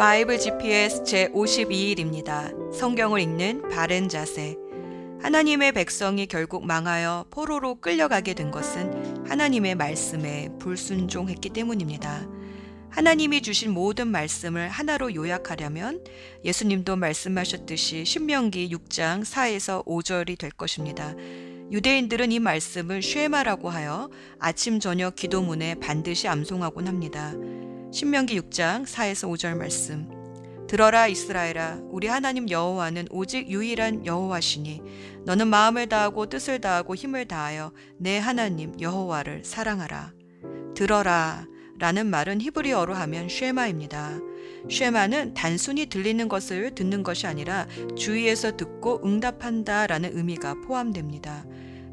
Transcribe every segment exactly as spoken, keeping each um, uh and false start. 바이블 지피에스 제오십이 일입니다. 성경을 읽는 바른 자세. 하나님의 백성이 결국 망하여 포로로 끌려가게 된 것은 하나님의 말씀에 불순종했기 때문입니다. 하나님이 주신 모든 말씀을 하나로 요약하려면 예수님도 말씀하셨듯이 신명기 육 장 사 에서 오 절이 될 것입니다. 유대인들은 이 말씀을 쉐마라고 하여 아침 저녁 기도문에 반드시 암송하곤 합니다. 신명기 육 장 사 에서 오 절 말씀. 들어라 이스라엘아, 우리 하나님 여호와는 오직 유일한 여호와시니 너는 마음을 다하고 뜻을 다하고 힘을 다하여 내 하나님 여호와를 사랑하라. 들어라 라는 말은 히브리어로 하면 쉐마입니다. 쉐마는 단순히 들리는 것을 듣는 것이 아니라 주위에서 듣고 응답한다 라는 의미가 포함됩니다.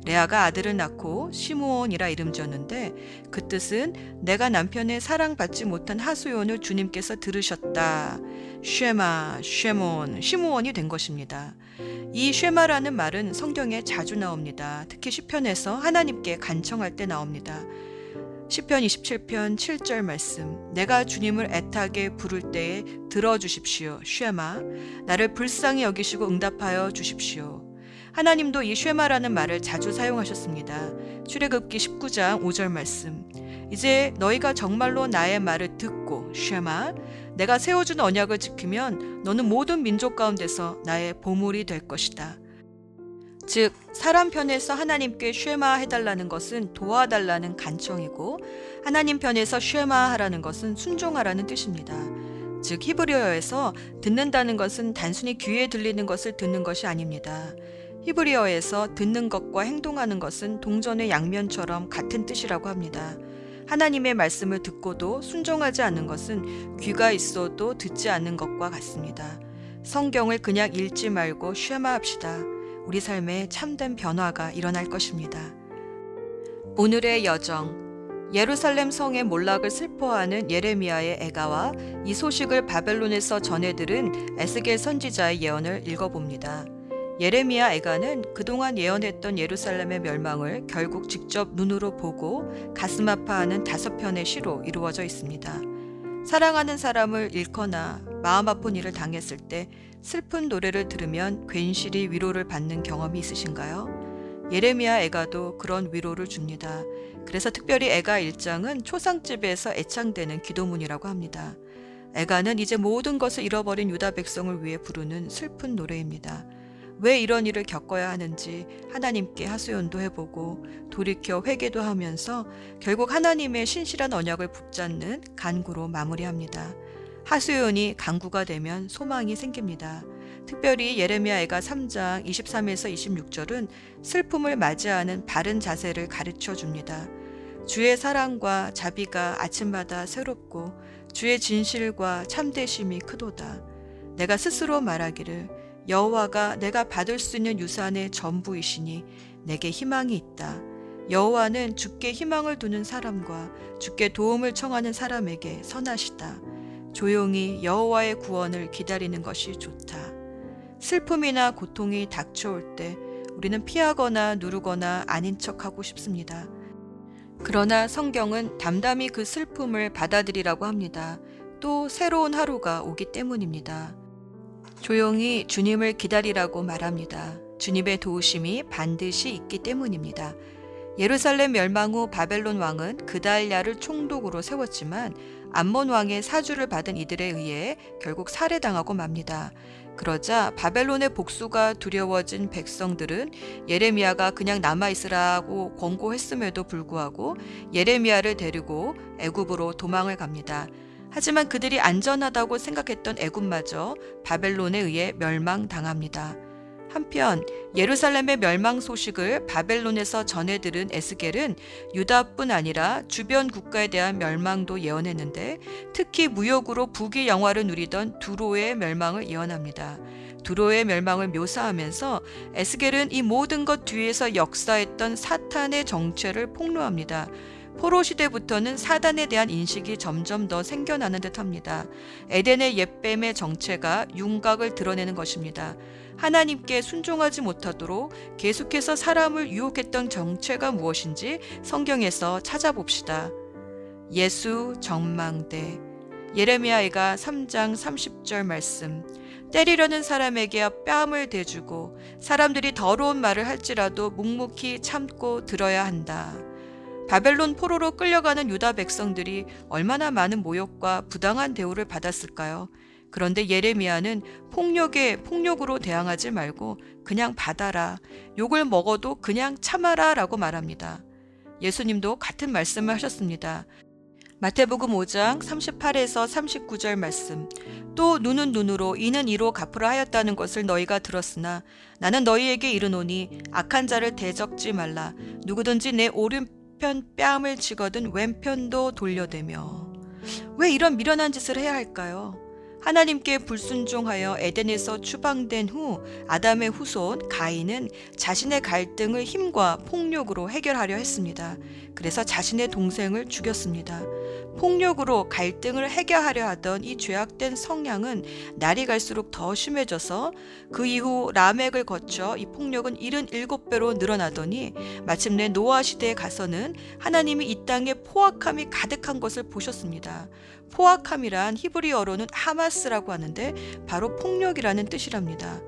레아가 아들을 낳고 시므온이라 이름 지었는데 그 뜻은 내가 남편의 사랑받지 못한 하소연을 주님께서 들으셨다. 쉐마, 쉐몬, 시므온이 된 것입니다. 이 쉐마라는 말은 성경에 자주 나옵니다. 특히 시편에서 하나님께 간청할 때 나옵니다. 시편 이십칠 편 칠 절 말씀. 내가 주님을 애타게 부를 때에 들어주십시오. 쉐마. 나를 불쌍히 여기시고 응답하여 주십시오. 하나님도 이 쉐마라는 말을 자주 사용하셨습니다. 출애굽기 십구 장 오 절 말씀. 이제 너희가 정말로 나의 말을 듣고 쉐마. 내가 세워준 언약을 지키면 너는 모든 민족 가운데서 나의 보물이 될 것이다. 즉 사람 편에서 하나님께 쉐마 해달라는 것은 도와달라는 간청이고 하나님 편에서 쉐마 하라는 것은 순종하라는 뜻입니다. 즉 히브리어에서 듣는다는 것은 단순히 귀에 들리는 것을 듣는 것이 아닙니다. 히브리어에서 듣는 것과 행동하는 것은 동전의 양면처럼 같은 뜻이라고 합니다. 하나님의 말씀을 듣고도 순종하지 않는 것은 귀가 있어도 듣지 않는 것과 같습니다. 성경을 그냥 읽지 말고 쉐마합시다. 우리 삶에 참된 변화가 일어날 것입니다. 오늘의 여정. 예루살렘 성의 몰락을 슬퍼하는 예레미야의 애가와 이 소식을 바벨론에서 전해들은 에스겔 선지자의 예언을 읽어봅니다. 예레미야 애가는 그동안 예언했던 예루살렘의 멸망을 결국 직접 눈으로 보고 가슴 아파하는 다섯 편의 시로 이루어져 있습니다. 사랑하는 사람을 잃거나 마음 아픈 일을 당했을 때 슬픈 노래를 들으면 괜시리 위로를 받는 경험이 있으신가요? 예레미야 애가도 그런 위로를 줍니다. 그래서 특별히 애가 일 장은 초상집에서 애창되는 기도문이라고 합니다. 애가는 이제 모든 것을 잃어버린 유다 백성을 위해 부르는 슬픈 노래입니다. 왜 이런 일을 겪어야 하는지 하나님께 하소연도 해보고 돌이켜 회개도 하면서 결국 하나님의 신실한 언약을 붙잡는 간구로 마무리합니다. 하소연이 간구가 되면 소망이 생깁니다. 특별히 예레미야 애가 삼 장 이십삼 에서 이십육 절은 슬픔을 맞이하는 바른 자세를 가르쳐줍니다. 주의 사랑과 자비가 아침마다 새롭고 주의 진실과 참되심이 크도다. 내가 스스로 말하기를 여호와가 내가 받을 수 있는 유산의 전부이시니 내게 희망이 있다. 여호와는 주께 희망을 두는 사람과 주께 도움을 청하는 사람에게 선하시다. 조용히 여호와의 구원을 기다리는 것이 좋다. 슬픔이나 고통이 닥쳐올 때 우리는 피하거나 누르거나 아닌 척하고 싶습니다. 그러나 성경은 담담히 그 슬픔을 받아들이라고 합니다. 또 새로운 하루가 오기 때문입니다. 조용히 주님을 기다리라고 말합니다. 주님의 도우심이 반드시 있기 때문입니다. 예루살렘 멸망 후 바벨론 왕은 그달랴를 총독으로 세웠지만 암몬 왕의 사주를 받은 이들에 의해 결국 살해당하고 맙니다. 그러자 바벨론의 복수가 두려워진 백성들은 예레미야가 그냥 남아있으라고 권고했음에도 불구하고 예레미야를 데리고 애굽으로 도망을 갑니다. 하지만 그들이 안전하다고 생각했던 애굽마저 바벨론에 의해 멸망당합니다. 한편 예루살렘의 멸망 소식을 바벨론에서 전해들은 에스겔은 유다뿐 아니라 주변 국가에 대한 멸망도 예언했는데 특히 무역으로 부귀 영화를 누리던 두로의 멸망을 예언합니다. 두로의 멸망을 묘사하면서 에스겔은 이 모든 것 뒤에서 역사했던 사탄의 정체를 폭로합니다. 포로 시대부터는 사단에 대한 인식이 점점 더 생겨나는 듯합니다. 에덴의 옛뱀의 정체가 윤곽을 드러내는 것입니다. 하나님께 순종하지 못하도록 계속해서 사람을 유혹했던 정체가 무엇인지 성경에서 찾아봅시다. 예수 정망대. 예레미야 애가 삼 장 삼십 절 말씀, 때리려는 사람에게 뺨을 대주고 사람들이 더러운 말을 할지라도 묵묵히 참고 들어야 한다. 바벨론 포로로 끌려가는 유다 백성들이 얼마나 많은 모욕과 부당한 대우를 받았을까요? 그런데 예레미야는 폭력에 폭력으로 대항하지 말고 그냥 받아라, 욕을 먹어도 그냥 참아라 라고 말합니다. 예수님도 같은 말씀을 하셨습니다. 마태복음 오 장 삼십팔 절에서 삼십구 절 말씀, 또 눈은 눈으로 이는 이로 갚으라 하였다는 것을 너희가 들었으나 나는 너희에게 이르노니 악한 자를 대적지 말라. 누구든지 내 오른편 뺨을 치거든 왼편도 돌려대며. 왜 이런 미련한 짓을 해야 할까요? 하나님께 불순종하여 에덴에서 추방된 후 아담의 후손 가인은 자신의 갈등을 힘과 폭력으로 해결하려 했습니다. 그래서 자신의 동생을 죽였습니다. 폭력으로 갈등을 해결하려 하던 이 죄악된 성향은 날이 갈수록 더 심해져서 그 이후 라멕을 거쳐 이 폭력은 칠십칠 배로 늘어나더니 마침내 노아 시대에 가서는 하나님이 이 땅에 포악함이 가득한 것을 보셨습니다. 포악함이란 히브리어로는 하마스라고 하는데 바로 폭력이라는 뜻이랍니다.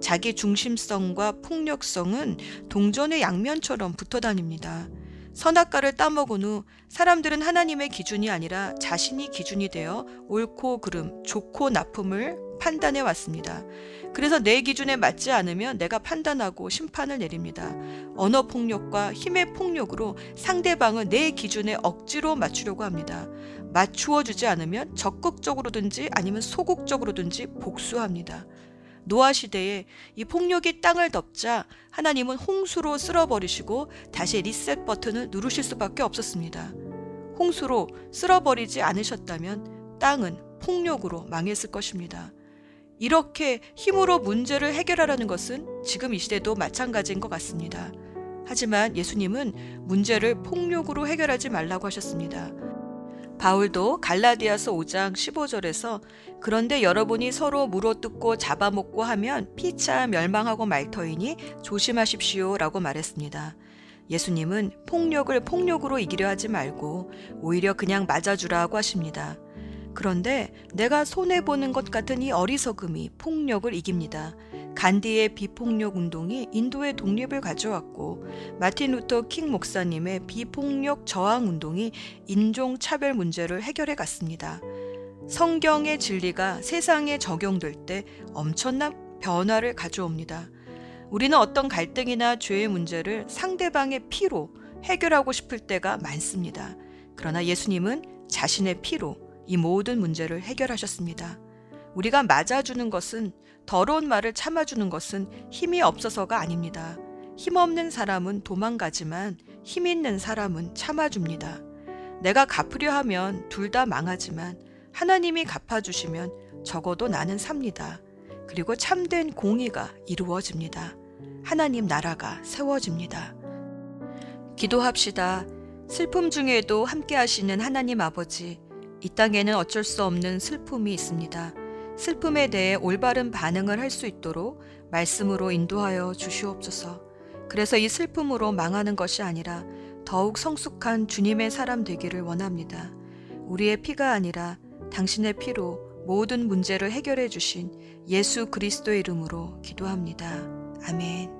자기 중심성과 폭력성은 동전의 양면처럼 붙어 다닙니다. 선악과를 따먹은 후 사람들은 하나님의 기준이 아니라 자신이 기준이 되어 옳고 그름, 좋고 나쁨을 판단해 왔습니다. 그래서 내 기준에 맞지 않으면 내가 판단하고 심판을 내립니다. 언어폭력과 힘의 폭력으로 상대방을 내 기준에 억지로 맞추려고 합니다. 맞추어주지 않으면 적극적으로든지 아니면 소극적으로든지 복수합니다. 노아 시대에 이 폭력이 땅을 덮자 하나님은 홍수로 쓸어버리시고 다시 리셋 버튼을 누르실 수밖에 없었습니다. 홍수로 쓸어버리지 않으셨다면 땅은 폭력으로 망했을 것입니다. 이렇게 힘으로 문제를 해결하라는 것은 지금 이 시대도 마찬가지인 것 같습니다. 하지만 예수님은 문제를 폭력으로 해결하지 말라고 하셨습니다. 바울도 갈라디아서 오 장 십오 절에서 그런데 여러분이 서로 물어뜯고 잡아먹고 하면 피차 멸망하고 말터이니 조심하십시오 라고 말했습니다. 예수님은 폭력을 폭력으로 이기려 하지 말고 오히려 그냥 맞아주라고 하십니다. 그런데 내가 손해보는 것 같은 이 어리석음이 폭력을 이깁니다. 간디의 비폭력 운동이 인도의 독립을 가져왔고 마틴 루터 킹 목사님의 비폭력 저항 운동이 인종차별 문제를 해결해 갔습니다. 성경의 진리가 세상에 적용될 때 엄청난 변화를 가져옵니다. 우리는 어떤 갈등이나 죄의 문제를 상대방의 피로 해결하고 싶을 때가 많습니다. 그러나 예수님은 자신의 피로 이 모든 문제를 해결하셨습니다. 우리가 맞아주는 것은, 더러운 말을 참아주는 것은 힘이 없어서가 아닙니다. 힘없는 사람은 도망가지만 힘 있는 사람은 참아줍니다. 내가 갚으려 하면 둘 다 망하지만 하나님이 갚아주시면 적어도 나는 삽니다. 그리고 참된 공의가 이루어집니다. 하나님 나라가 세워집니다. 기도합시다. 슬픔 중에도 함께 하시는 하나님 아버지, 이 땅에는 어쩔 수 없는 슬픔이 있습니다. 슬픔에 대해 올바른 반응을 할 수 있도록 말씀으로 인도하여 주시옵소서. 그래서 이 슬픔으로 망하는 것이 아니라 더욱 성숙한 주님의 사람 되기를 원합니다. 우리의 피가 아니라 당신의 피로 모든 문제를 해결해 주신 예수 그리스도의 이름으로 기도합니다. 아멘.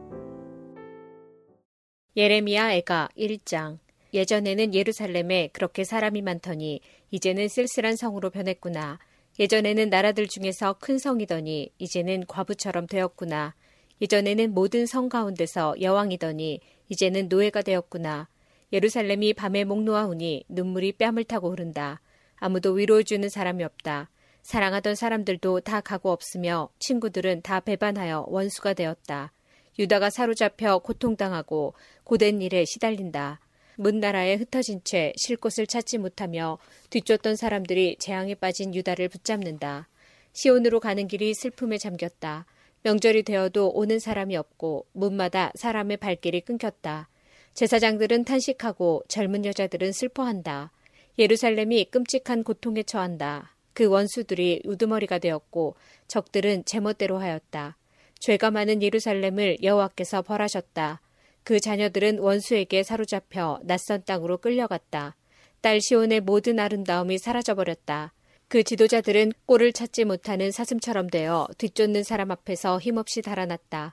예레미야 애가 일 장. 예전에는 예루살렘에 그렇게 사람이 많더니 이제는 쓸쓸한 성으로 변했구나. 예전에는 나라들 중에서 큰 성이더니 이제는 과부처럼 되었구나. 예전에는 모든 성 가운데서 여왕이더니 이제는 노예가 되었구나. 예루살렘이 밤에 목 놓아오니 눈물이 뺨을 타고 흐른다. 아무도 위로해주는 사람이 없다. 사랑하던 사람들도 다 가고 없으며 친구들은 다 배반하여 원수가 되었다. 유다가 사로잡혀 고통당하고 고된 일에 시달린다. 먼 나라에 흩어진 채 쉴 곳을 찾지 못하며 뒤쫓던 사람들이 재앙에 빠진 유다를 붙잡는다. 시온으로 가는 길이 슬픔에 잠겼다. 명절이 되어도 오는 사람이 없고 문마다 사람의 발길이 끊겼다. 제사장들은 탄식하고 젊은 여자들은 슬퍼한다. 예루살렘이 끔찍한 고통에 처한다. 그 원수들이 우두머리가 되었고 적들은 제멋대로 하였다. 죄가 많은 예루살렘을 여호와께서 벌하셨다. 그 자녀들은 원수에게 사로잡혀 낯선 땅으로 끌려갔다. 딸 시온의 모든 아름다움이 사라져버렸다. 그 지도자들은 꼴을 찾지 못하는 사슴처럼 되어 뒤쫓는 사람 앞에서 힘없이 달아났다.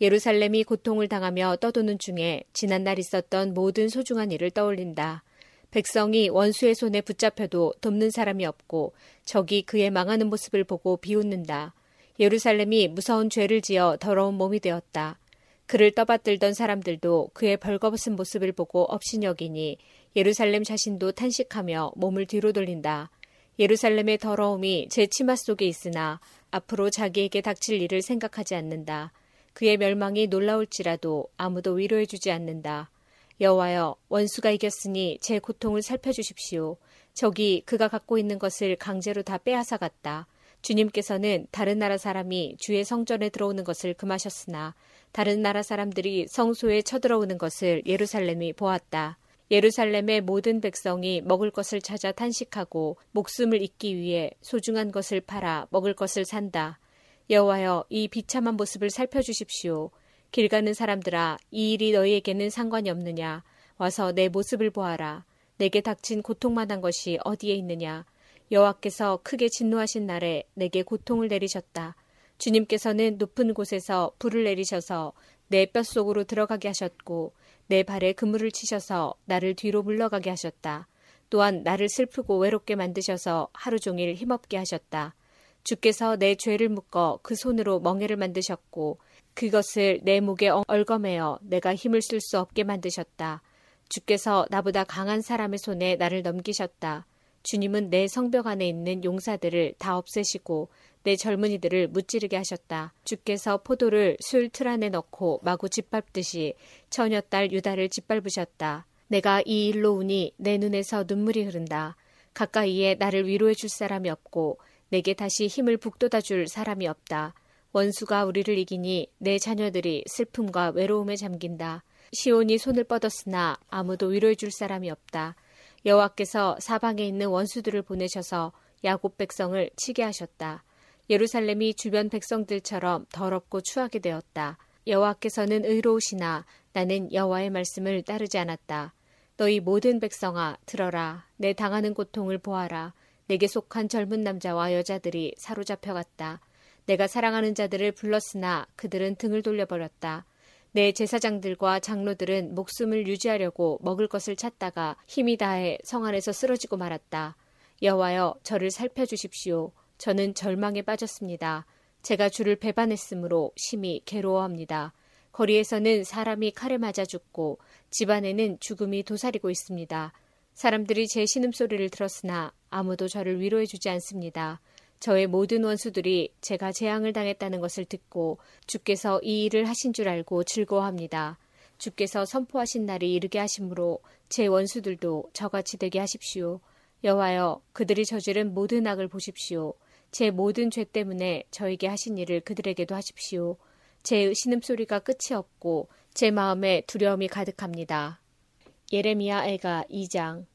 예루살렘이 고통을 당하며 떠도는 중에 지난날 있었던 모든 소중한 일을 떠올린다. 백성이 원수의 손에 붙잡혀도 돕는 사람이 없고 적이 그의 망하는 모습을 보고 비웃는다. 예루살렘이 무서운 죄를 지어 더러운 몸이 되었다. 그를 떠받들던 사람들도 그의 벌거벗은 모습을 보고 업신여기니 예루살렘 자신도 탄식하며 몸을 뒤로 돌린다. 예루살렘의 더러움이 제 치마 속에 있으나 앞으로 자기에게 닥칠 일을 생각하지 않는다. 그의 멸망이 놀라울지라도 아무도 위로해주지 않는다. 여호와여, 원수가 이겼으니 제 고통을 살펴주십시오. 적이 그가 갖고 있는 것을 강제로 다 빼앗아갔다. 주님께서는 다른 나라 사람이 주의 성전에 들어오는 것을 금하셨으나 다른 나라 사람들이 성소에 쳐들어오는 것을 예루살렘이 보았다. 예루살렘의 모든 백성이 먹을 것을 찾아 탄식하고 목숨을 잇기 위해 소중한 것을 팔아 먹을 것을 산다. 여호와여, 이 비참한 모습을 살펴주십시오. 길 가는 사람들아, 이 일이 너희에게는 상관이 없느냐. 와서 내 모습을 보아라. 내게 닥친 고통만한 것이 어디에 있느냐. 여호와께서 크게 진노하신 날에 내게 고통을 내리셨다. 주님께서는 높은 곳에서 불을 내리셔서 내 뼛속으로 들어가게 하셨고 내 발에 그물을 치셔서 나를 뒤로 물러가게 하셨다. 또한 나를 슬프고 외롭게 만드셔서 하루 종일 힘없게 하셨다. 주께서 내 죄를 묶어 그 손으로 멍에를 만드셨고 그것을 내 목에 얽어매어 내가 힘을 쓸 수 없게 만드셨다. 주께서 나보다 강한 사람의 손에 나를 넘기셨다. 주님은 내 성벽 안에 있는 용사들을 다 없애시고 내 젊은이들을 무찌르게 하셨다. 주께서 포도를 술 틀 안에 넣고 마구 짓밟듯이 처녀딸 유다를 짓밟으셨다. 내가 이 일로 우니 내 눈에서 눈물이 흐른다. 가까이에 나를 위로해 줄 사람이 없고 내게 다시 힘을 북돋아 줄 사람이 없다. 원수가 우리를 이기니 내 자녀들이 슬픔과 외로움에 잠긴다. 시온이 손을 뻗었으나 아무도 위로해 줄 사람이 없다. 여호와께서 사방에 있는 원수들을 보내셔서 야곱 백성을 치게 하셨다. 예루살렘이 주변 백성들처럼 더럽고 추하게 되었다. 여호와께서는 의로우시나 나는 여호와의 말씀을 따르지 않았다. 너희 모든 백성아, 들어라. 내 당하는 고통을 보아라. 내게 속한 젊은 남자와 여자들이 사로잡혀갔다. 내가 사랑하는 자들을 불렀으나 그들은 등을 돌려버렸다. 내 제사장들과 장로들은 목숨을 유지하려고 먹을 것을 찾다가 힘이 다해 성 안에서 쓰러지고 말았다. 여호와여, 저를 살펴주십시오. 저는 절망에 빠졌습니다. 제가 주를 배반했으므로 심히 괴로워합니다. 거리에서는 사람이 칼에 맞아 죽고 집안에는 죽음이 도사리고 있습니다. 사람들이 제 신음소리를 들었으나 아무도 저를 위로해주지 않습니다. 저의 모든 원수들이 제가 재앙을 당했다는 것을 듣고 주께서 이 일을 하신 줄 알고 즐거워합니다. 주께서 선포하신 날이 이르게 하심으로 제 원수들도 저같이 되게 하십시오. 여호와여, 그들이 저지른 모든 악을 보십시오. 제 모든 죄 때문에 저에게 하신 일을 그들에게도 하십시오. 제 신음소리가 끝이 없고 제 마음에 두려움이 가득합니다. 예레미야 애가 이 장.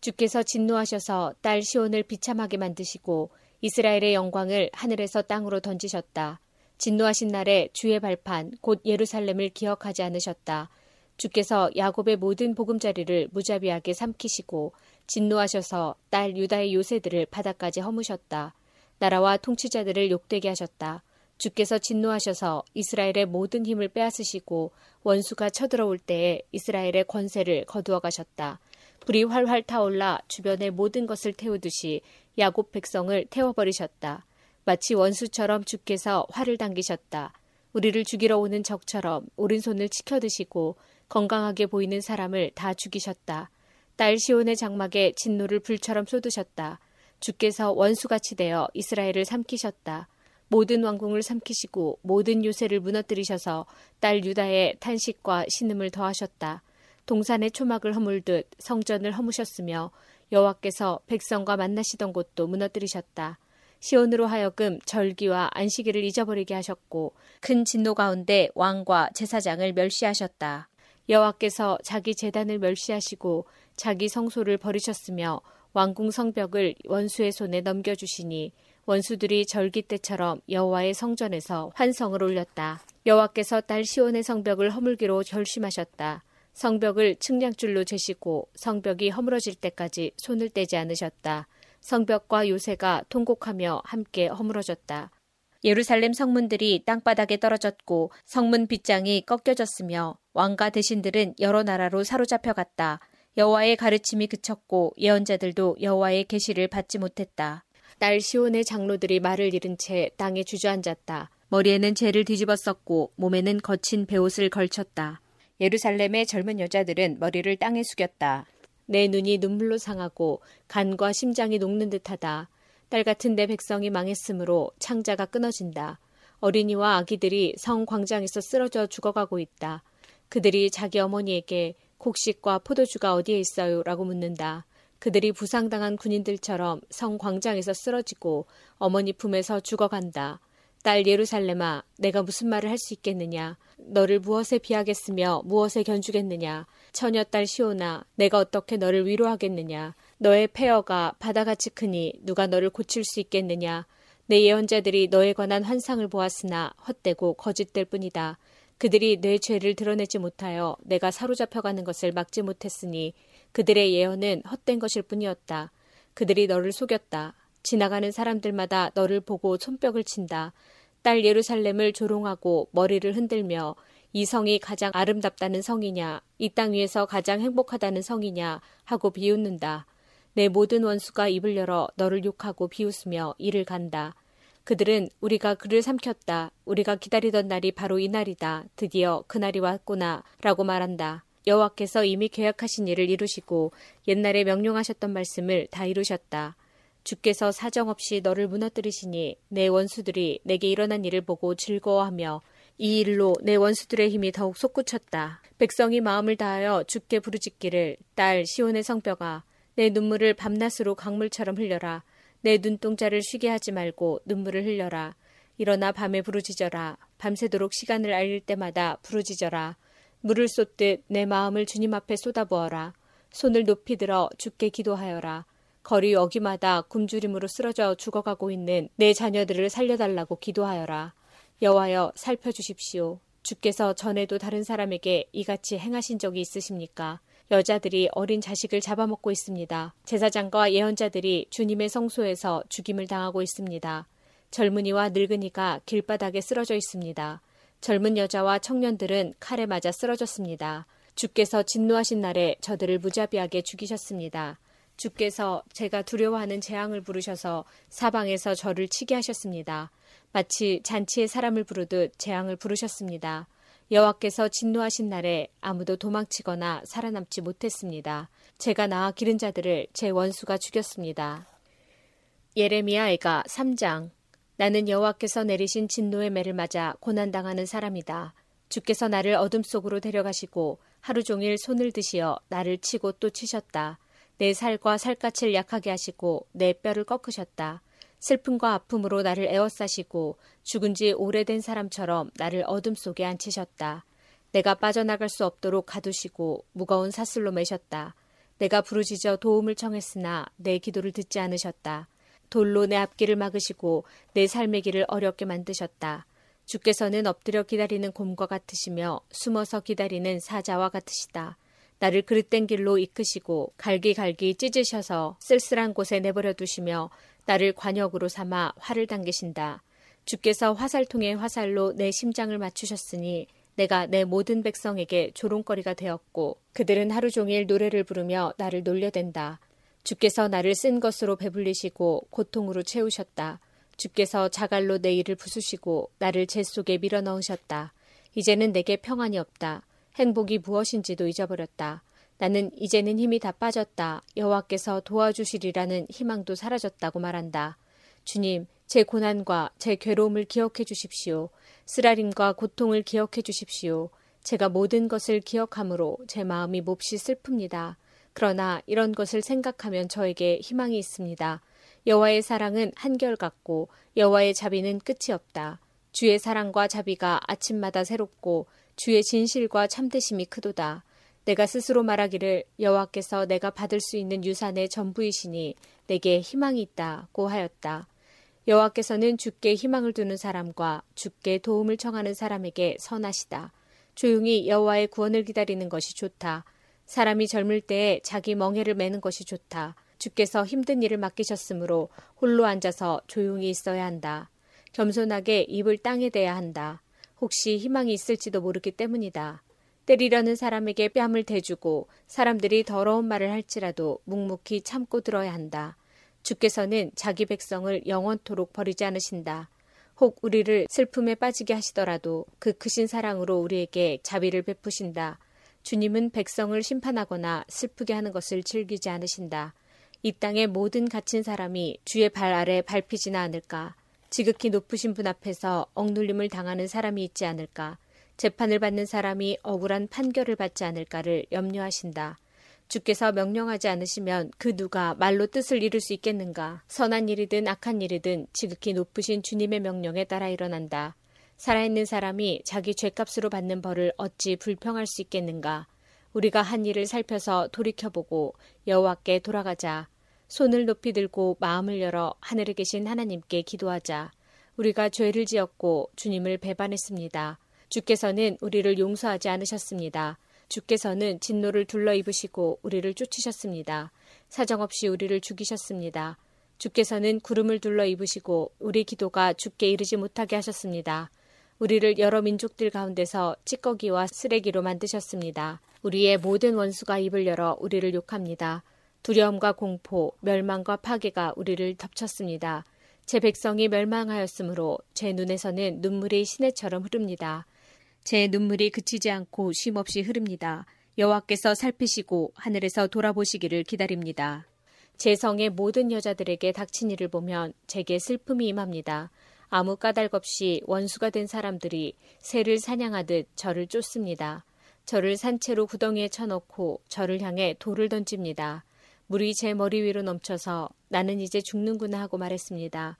주께서 진노하셔서 딸 시온을 비참하게 만드시고 이스라엘의 영광을 하늘에서 땅으로 던지셨다. 진노하신 날에 주의 발판 곧 예루살렘을 기억하지 않으셨다. 주께서 야곱의 모든 보금자리를 무자비하게 삼키시고 진노하셔서 딸 유다의 요새들을 바닥까지 허무셨다. 나라와 통치자들을 욕되게 하셨다. 주께서 진노하셔서 이스라엘의 모든 힘을 빼앗으시고 원수가 쳐들어올 때에 이스라엘의 권세를 거두어 가셨다. 불이 활활 타올라 주변의 모든 것을 태우듯이 야곱 백성을 태워버리셨다. 마치 원수처럼 주께서 활을 당기셨다. 우리를 죽이러 오는 적처럼 오른손을 치켜드시고 건강하게 보이는 사람을 다 죽이셨다. 딸 시온의 장막에 진노를 불처럼 쏟으셨다. 주께서 원수같이 되어 이스라엘을 삼키셨다. 모든 왕궁을 삼키시고 모든 요새를 무너뜨리셔서 딸 유다의 탄식과 신음을 더하셨다. 동산의 초막을 허물듯 성전을 허무셨으며 여호와께서 백성과 만나시던 곳도 무너뜨리셨다. 시온으로 하여금 절기와 안식일을 잊어버리게 하셨고 큰 진노 가운데 왕과 제사장을 멸시하셨다. 여호와께서 자기 제단을 멸시하시고 자기 성소를 버리셨으며 왕궁 성벽을 원수의 손에 넘겨주시니 원수들이 절기 때처럼 여호와의 성전에서 환성을 올렸다. 여호와께서 딸 시온의 성벽을 허물기로 결심하셨다. 성벽을 측량줄로 재시고 성벽이 허물어질 때까지 손을 떼지 않으셨다. 성벽과 요새가 통곡하며 함께 허물어졌다. 예루살렘 성문들이 땅바닥에 떨어졌고 성문 빗장이 꺾여졌으며 왕과 대신들은 여러 나라로 사로잡혀갔다. 여호와의 가르침이 그쳤고 예언자들도 여호와의 계시를 받지 못했다. 딸 시온의 장로들이 말을 잃은 채 땅에 주저앉았다. 머리에는 재를 뒤집어 썼고 몸에는 거친 베옷을 걸쳤다. 예루살렘의 젊은 여자들은 머리를 땅에 숙였다. 내 눈이 눈물로 상하고 간과 심장이 녹는 듯하다. 딸 같은 내 백성이 망했으므로 창자가 끊어진다. 어린이와 아기들이 성 광장에서 쓰러져 죽어가고 있다. 그들이 자기 어머니에게 곡식과 포도주가 어디에 있어요? 라고 묻는다. 그들이 부상당한 군인들처럼 성 광장에서 쓰러지고 어머니 품에서 죽어간다. 딸 예루살렘아, 내가 무슨 말을 할 수 있겠느냐? 너를 무엇에 비하겠으며 무엇에 견주겠느냐? 처녀 딸 시온아, 내가 어떻게 너를 위로하겠느냐? 너의 폐허가 바다같이 크니 누가 너를 고칠 수 있겠느냐? 내 예언자들이 너에 관한 환상을 보았으나 헛되고 거짓될 뿐이다. 그들이 내 죄를 드러내지 못하여 내가 사로잡혀가는 것을 막지 못했으니 그들의 예언은 헛된 것일 뿐이었다. 그들이 너를 속였다. 지나가는 사람들마다 너를 보고 손뼉을 친다. 딸 예루살렘을 조롱하고 머리를 흔들며 이 성이 가장 아름답다는 성이냐, 이 땅 위에서 가장 행복하다는 성이냐 하고 비웃는다. 내 모든 원수가 입을 열어 너를 욕하고 비웃으며 이를 간다. 그들은 우리가 그를 삼켰다. 우리가 기다리던 날이 바로 이 날이다. 드디어 그날이 왔구나 라고 말한다. 여호와께서 이미 계약하신 일을 이루시고 옛날에 명령하셨던 말씀을 다 이루셨다. 주께서 사정없이 너를 무너뜨리시니 내 원수들이 내게 일어난 일을 보고 즐거워하며 이 일로 내 원수들의 힘이 더욱 솟구쳤다. 백성이 마음을 다하여 주께 부르짖기를 딸 시온의 성벽아, 내 눈물을 밤낮으로 강물처럼 흘려라. 내 눈동자를 쉬게 하지 말고 눈물을 흘려라. 일어나 밤에 부르짖어라. 밤새도록 시간을 알릴 때마다 부르짖어라. 물을 쏟듯 내 마음을 주님 앞에 쏟아부어라. 손을 높이 들어 주께 기도하여라. 거리 어귀마다 굶주림으로 쓰러져 죽어가고 있는 내 자녀들을 살려달라고 기도하여라. 여호와여, 살펴주십시오. 주께서 전에도 다른 사람에게 이같이 행하신 적이 있으십니까? 여자들이 어린 자식을 잡아먹고 있습니다. 제사장과 예언자들이 주님의 성소에서 죽임을 당하고 있습니다. 젊은이와 늙은이가 길바닥에 쓰러져 있습니다. 젊은 여자와 청년들은 칼에 맞아 쓰러졌습니다. 주께서 진노하신 날에 저들을 무자비하게 죽이셨습니다. 주께서 제가 두려워하는 재앙을 부르셔서 사방에서 저를 치게 하셨습니다. 마치 잔치에 사람을 부르듯 재앙을 부르셨습니다. 여호와께서 진노하신 날에 아무도 도망치거나 살아남지 못했습니다. 제가 낳아 기른 자들을 제 원수가 죽였습니다. 예레미야 애가 삼 장. 나는 여호와께서 내리신 진노의 매를 맞아 고난당하는 사람이다. 주께서 나를 어둠 속으로 데려가시고 하루 종일 손을 드시어 나를 치고 또 치셨다. 내 살과 살갗을 약하게 하시고 내 뼈를 꺾으셨다. 슬픔과 아픔으로 나를 에워싸시고 죽은 지 오래된 사람처럼 나를 어둠 속에 앉히셨다. 내가 빠져나갈 수 없도록 가두시고 무거운 사슬로 매셨다. 내가 부르짖어 도움을 청했으나 내 기도를 듣지 않으셨다. 돌로 내 앞길을 막으시고 내 삶의 길을 어렵게 만드셨다. 주께서는 엎드려 기다리는 곰과 같으시며 숨어서 기다리는 사자와 같으시다. 나를 그릇된 길로 이끄시고 갈기갈기 찢으셔서 쓸쓸한 곳에 내버려 두시며 나를 관역으로 삼아 활을 당기신다. 주께서 화살통에 화살로 내 심장을 맞추셨으니 내가 내 모든 백성에게 조롱거리가 되었고 그들은 하루 종일 노래를 부르며 나를 놀려댄다. 주께서 나를 쓴 것으로 배불리시고 고통으로 채우셨다. 주께서 자갈로 내 이를 부수시고 나를 제 속에 밀어넣으셨다. 이제는 내게 평안이 없다. 행복이 무엇인지도 잊어버렸다. 나는 이제는 힘이 다 빠졌다. 여호와께서 도와주시리라는 희망도 사라졌다고 말한다. 주님, 제 고난과 제 괴로움을 기억해 주십시오. 쓰라림과 고통을 기억해 주십시오. 제가 모든 것을 기억함으로 제 마음이 몹시 슬픕니다. 그러나 이런 것을 생각하면 저에게 희망이 있습니다. 여호와의 사랑은 한결같고 여호와의 자비는 끝이 없다. 주의 사랑과 자비가 아침마다 새롭고 주의 진실과 참되심이 크도다. 내가 스스로 말하기를 여호와께서 내가 받을 수 있는 유산의 전부이시니 내게 희망이 있다고 하였다. 여호와께서는 주께 희망을 두는 사람과 주께 도움을 청하는 사람에게 선하시다. 조용히 여호와의 구원을 기다리는 것이 좋다. 사람이 젊을 때에 자기 멍에를 매는 것이 좋다. 주께서 힘든 일을 맡기셨으므로 홀로 앉아서 조용히 있어야 한다. 겸손하게 입을 땅에 대야 한다. 혹시 희망이 있을지도 모르기 때문이다. 때리려는 사람에게 뺨을 대주고 사람들이 더러운 말을 할지라도 묵묵히 참고 들어야 한다. 주께서는 자기 백성을 영원토록 버리지 않으신다. 혹 우리를 슬픔에 빠지게 하시더라도 그 크신 사랑으로 우리에게 자비를 베푸신다. 주님은 백성을 심판하거나 슬프게 하는 것을 즐기지 않으신다. 이 땅의 모든 갇힌 사람이 주의 발 아래 밟히지나 않을까. 지극히 높으신 분 앞에서 억눌림을 당하는 사람이 있지 않을까. 재판을 받는 사람이 억울한 판결을 받지 않을까를 염려하신다. 주께서 명령하지 않으시면 그 누가 말로 뜻을 이룰 수 있겠는가. 선한 일이든 악한 일이든 지극히 높으신 주님의 명령에 따라 일어난다. 살아있는 사람이 자기 죄값으로 받는 벌을 어찌 불평할 수 있겠는가. 우리가 한 일을 살펴서 돌이켜보고 여호와께 돌아가자. 손을 높이 들고 마음을 열어 하늘에 계신 하나님께 기도하자. 우리가 죄를 지었고 주님을 배반했습니다. 주께서는 우리를 용서하지 않으셨습니다. 주께서는 진노를 둘러입으시고 우리를 쫓으셨습니다. 사정없이 우리를 죽이셨습니다. 주께서는 구름을 둘러입으시고 우리 기도가 주께 이르지 못하게 하셨습니다. 우리를 여러 민족들 가운데서 찌꺼기와 쓰레기로 만드셨습니다. 우리의 모든 원수가 입을 열어 우리를 욕합니다. 두려움과 공포, 멸망과 파괴가 우리를 덮쳤습니다. 제 백성이 멸망하였으므로 제 눈에서는 눈물이 시내처럼 흐릅니다. 제 눈물이 그치지 않고 쉼없이 흐릅니다. 여호와께서 살피시고 하늘에서 돌아보시기를 기다립니다. 제 성의 모든 여자들에게 닥친 일을 보면 제게 슬픔이 임합니다. 아무 까닭 없이 원수가 된 사람들이 새를 사냥하듯 저를 쫓습니다. 저를 산채로 구덩이에 쳐넣고 저를 향해 돌을 던집니다. 물이 제 머리 위로 넘쳐서 나는 이제 죽는구나 하고 말했습니다.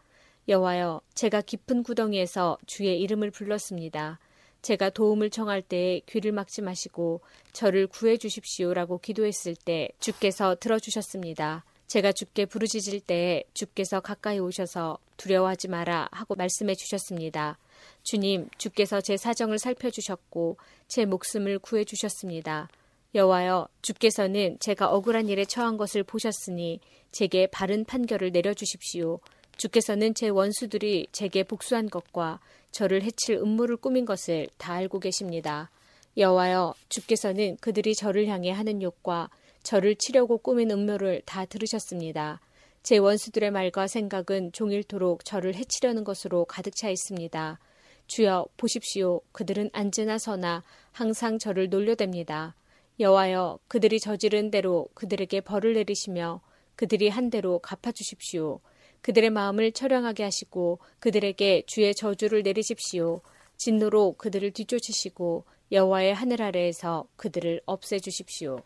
여호와여, 제가 깊은 구덩이에서 주의 이름을 불렀습니다. 제가 도움을 청할 때에 귀를 막지 마시고 저를 구해 주십시오라고 기도했을 때 주께서 들어주셨습니다. 제가 주께 부르짖을 때에 주께서 가까이 오셔서 두려워하지 마라 하고 말씀해 주셨습니다. 주님, 주께서 제 사정을 살펴주셨고 제 목숨을 구해 주셨습니다. 여호와여, 주께서는 제가 억울한 일에 처한 것을 보셨으니 제게 바른 판결을 내려주십시오. 주께서는 제 원수들이 제게 복수한 것과 저를 해칠 음모를 꾸민 것을 다 알고 계십니다. 여호와여, 주께서는 그들이 저를 향해 하는 욕과 저를 치려고 꾸민 음모를 다 들으셨습니다. 제 원수들의 말과 생각은 종일토록 저를 해치려는 것으로 가득 차 있습니다. 주여, 보십시오. 그들은 앉으나 서나 항상 저를 놀려댑니다. 여호와여, 그들이 저지른 대로 그들에게 벌을 내리시며 그들이 한 대로 갚아주십시오. 그들의 마음을 처량하게 하시고 그들에게 주의 저주를 내리십시오. 진노로 그들을 뒤쫓으시고 여호와의 하늘 아래에서 그들을 없애주십시오.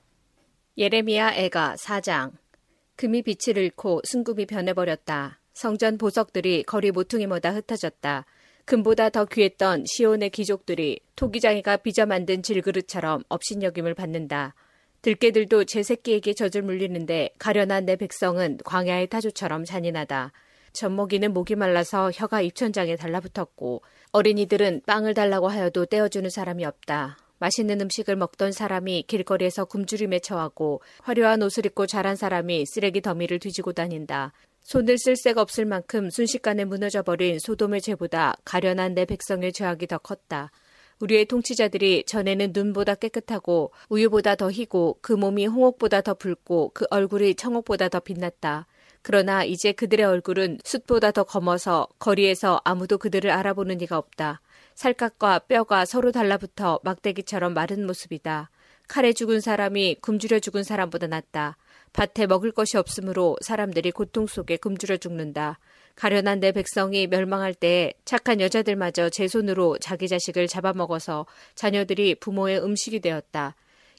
예레미야 애가 사 장. 금이 빛을 잃고 순금이 변해버렸다. 성전 보석들이 거리 모퉁이마다 흩어졌다. 금보다 더 귀했던 시온의 귀족들이 토기장이가 빚어 만든 질그릇처럼 업신여김을 받는다. 들깨들도 제 새끼에게 젖을 물리는데 가련한 내 백성은 광야의 타조처럼 잔인하다. 젖먹이는 목이 말라서 혀가 입천장에 달라붙었고 어린이들은 빵을 달라고 하여도 떼어주는 사람이 없다. 맛있는 음식을 먹던 사람이 길거리에서 굶주림에 처하고 화려한 옷을 입고 자란 사람이 쓰레기 더미를 뒤지고 다닌다. 손을 쓸 새가 없을 만큼 순식간에 무너져버린 소돔의 죄보다 가련한 내 백성의 죄악이 더 컸다. 우리의 통치자들이 전에는 눈보다 깨끗하고 우유보다 더 희고 그 몸이 홍옥보다 더 붉고 그 얼굴이 청옥보다 더 빛났다. 그러나 이제 그들의 얼굴은 숯보다 더 검어서 거리에서 아무도 그들을 알아보는 이가 없다. 살갗과 뼈가 서로 달라붙어 막대기처럼 마른 모습이다. 칼에 죽은 사람이 굶주려 죽은 사람보다 낫다. 밭에 먹을 것이 없으므로 사람들이 고통 속에 굶주려 죽는다. 가련한 내 백성이 멸망할 때에 착한 여자들마저 제 손으로 자기 자식을 잡아먹어서 자녀들이 부모의 음식이 되었다.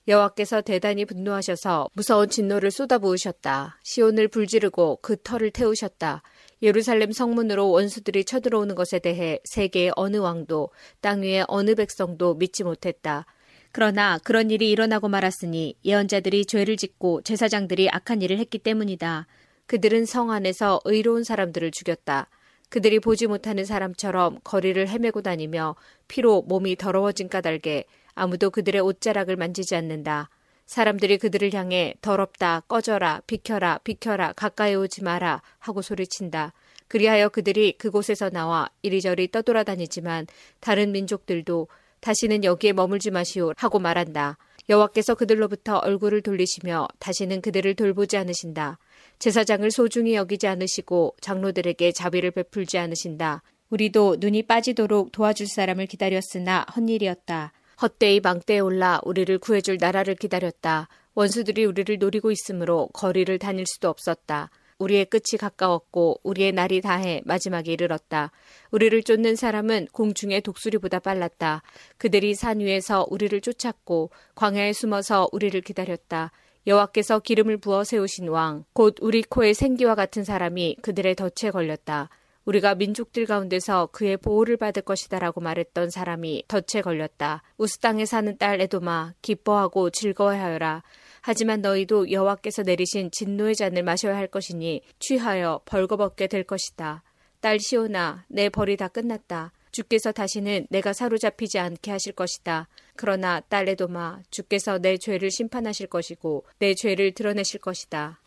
여호와께서 대단히 분노하셔서 무서운 진노를 쏟아부으셨다. 시온을 불지르고 그 터를 태우셨다. 예루살렘 성문으로 원수들이 쳐들어오는 것에 대해 세계의 어느 왕도 땅 위의 어느 백성도 믿지 못했다. 그러나 그런 일이 일어나고 말았으니 예언자들이 죄를 짓고 제사장들이 악한 일을 했기 때문이다. 그들은 성 안에서 의로운 사람들을 죽였다. 그들이 보지 못하는 사람처럼 거리를 헤매고 다니며 피로 몸이 더러워진 까닭에 아무도 그들의 옷자락을 만지지 않는다. 사람들이 그들을 향해 더럽다, 꺼져라, 비켜라, 비켜라, 가까이 오지 마라 하고 소리친다. 그리하여 그들이 그곳에서 나와 이리저리 떠돌아다니지만 다른 민족들도 다시는 여기에 머물지 마시오 하고 말한다. 여호와께서 그들로부터 얼굴을 돌리시며 다시는 그들을 돌보지 않으신다. 제사장을 소중히 여기지 않으시고 장로들에게 자비를 베풀지 않으신다. 우리도 눈이 빠지도록 도와줄 사람을 기다렸으나 헛일이었다. 헛되이 망대에 올라 우리를 구해줄 나라를 기다렸다. 원수들이 우리를 노리고 있으므로 거리를 다닐 수도 없었다. 우리의 끝이 가까웠고 우리의 날이 다해 마지막에 이르렀다. 우리를 쫓는 사람은 공중의 독수리보다 빨랐다. 그들이 산 위에서 우리를 쫓았고 광야에 숨어서 우리를 기다렸다. 여호와께서 기름을 부어 세우신 왕, 곧 우리 코의 생기와 같은 사람이 그들의 덫에 걸렸다. 우리가 민족들 가운데서 그의 보호를 받을 것이다 라고 말했던 사람이 덫에 걸렸다. 우스 땅에 사는 딸 에돔아, 기뻐하고 즐거워하여라. 하지만 너희도 여호와께서 내리신 진노의 잔을 마셔야 할 것이니 취하여 벌거벗게 될 것이다. 딸 시온아, 내 벌이 다 끝났다. 주께서 다시는 내가 사로잡히지 않게 하실 것이다. 그러나 딸 에돔아, 주께서 내 죄를 심판하실 것이고 내 죄를 드러내실 것이다.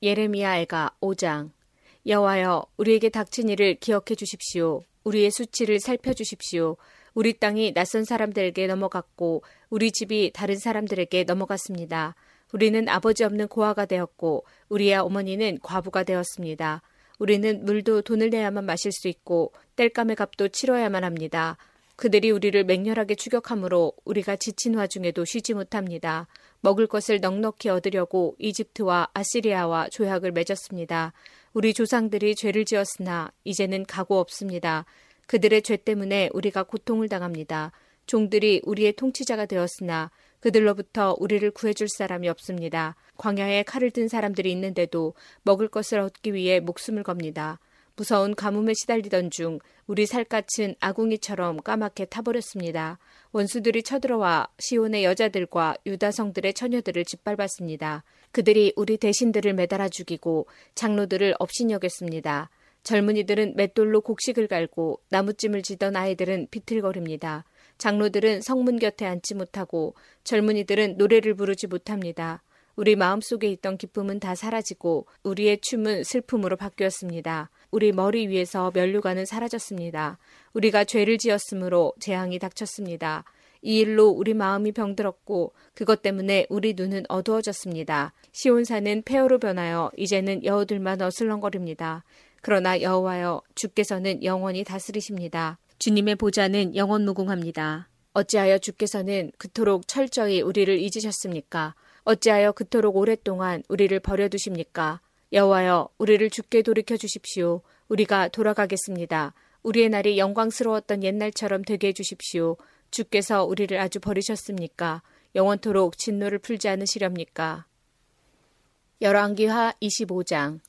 예레미야 애가 오 장. 여호와여, 우리에게 닥친 일을 기억해 주십시오. 우리의 수치를 살펴주십시오. 우리 땅이 낯선 사람들에게 넘어갔고 우리 집이 다른 사람들에게 넘어갔습니다. 우리는 아버지 없는 고아가 되었고 우리의 어머니는 과부가 되었습니다. 우리는 물도 돈을 내야만 마실 수 있고 땔감의 값도 치러야만 합니다. 그들이 우리를 맹렬하게 추격하므로 우리가 지친 와중에도 쉬지 못합니다. 먹을 것을 넉넉히 얻으려고 이집트와 아시리아와 조약을 맺었습니다. 우리 조상들이 죄를 지었으나 이제는 가고 없습니다. 그들의 죄 때문에 우리가 고통을 당합니다. 종들이 우리의 통치자가 되었으나 그들로부터 우리를 구해줄 사람이 없습니다. 광야에 칼을 든 사람들이 있는데도 먹을 것을 얻기 위해 목숨을 겁니다. 무서운 가뭄에 시달리던 중 우리 살갗은 아궁이처럼 까맣게 타버렸습니다. 원수들이 쳐들어와 시온의 여자들과 유다성들의 처녀들을 짓밟았습니다. 그들이 우리 대신들을 매달아 죽이고 장로들을 업신여겼습니다. 젊은이들은 맷돌로 곡식을 갈고 나무찜을 지던 아이들은 비틀거립니다. 장로들은 성문 곁에 앉지 못하고 젊은이들은 노래를 부르지 못합니다. 우리 마음속에 있던 기쁨은 다 사라지고 우리의 춤은 슬픔으로 바뀌었습니다. 우리 머리 위에서 면류관은 사라졌습니다. 우리가 죄를 지었으므로 재앙이 닥쳤습니다. 이 일로 우리 마음이 병들었고 그것 때문에 우리 눈은 어두워졌습니다. 시온산은 폐허로 변하여 이제는 여우들만 어슬렁거립니다. 그러나 여호와여, 주께서는 영원히 다스리십니다. 주님의 보좌는 영원무궁합니다. 어찌하여 주께서는 그토록 철저히 우리를 잊으셨습니까? 어찌하여 그토록 오랫동안 우리를 버려두십니까? 여호와여, 우리를 주께 돌이켜 주십시오. 우리가 돌아가겠습니다. 우리의 날이 영광스러웠던 옛날처럼 되게 해주십시오. 주께서 우리를 아주 버리셨습니까? 영원토록 진노를 풀지 않으시렵니까? 열왕기하 이십오 장.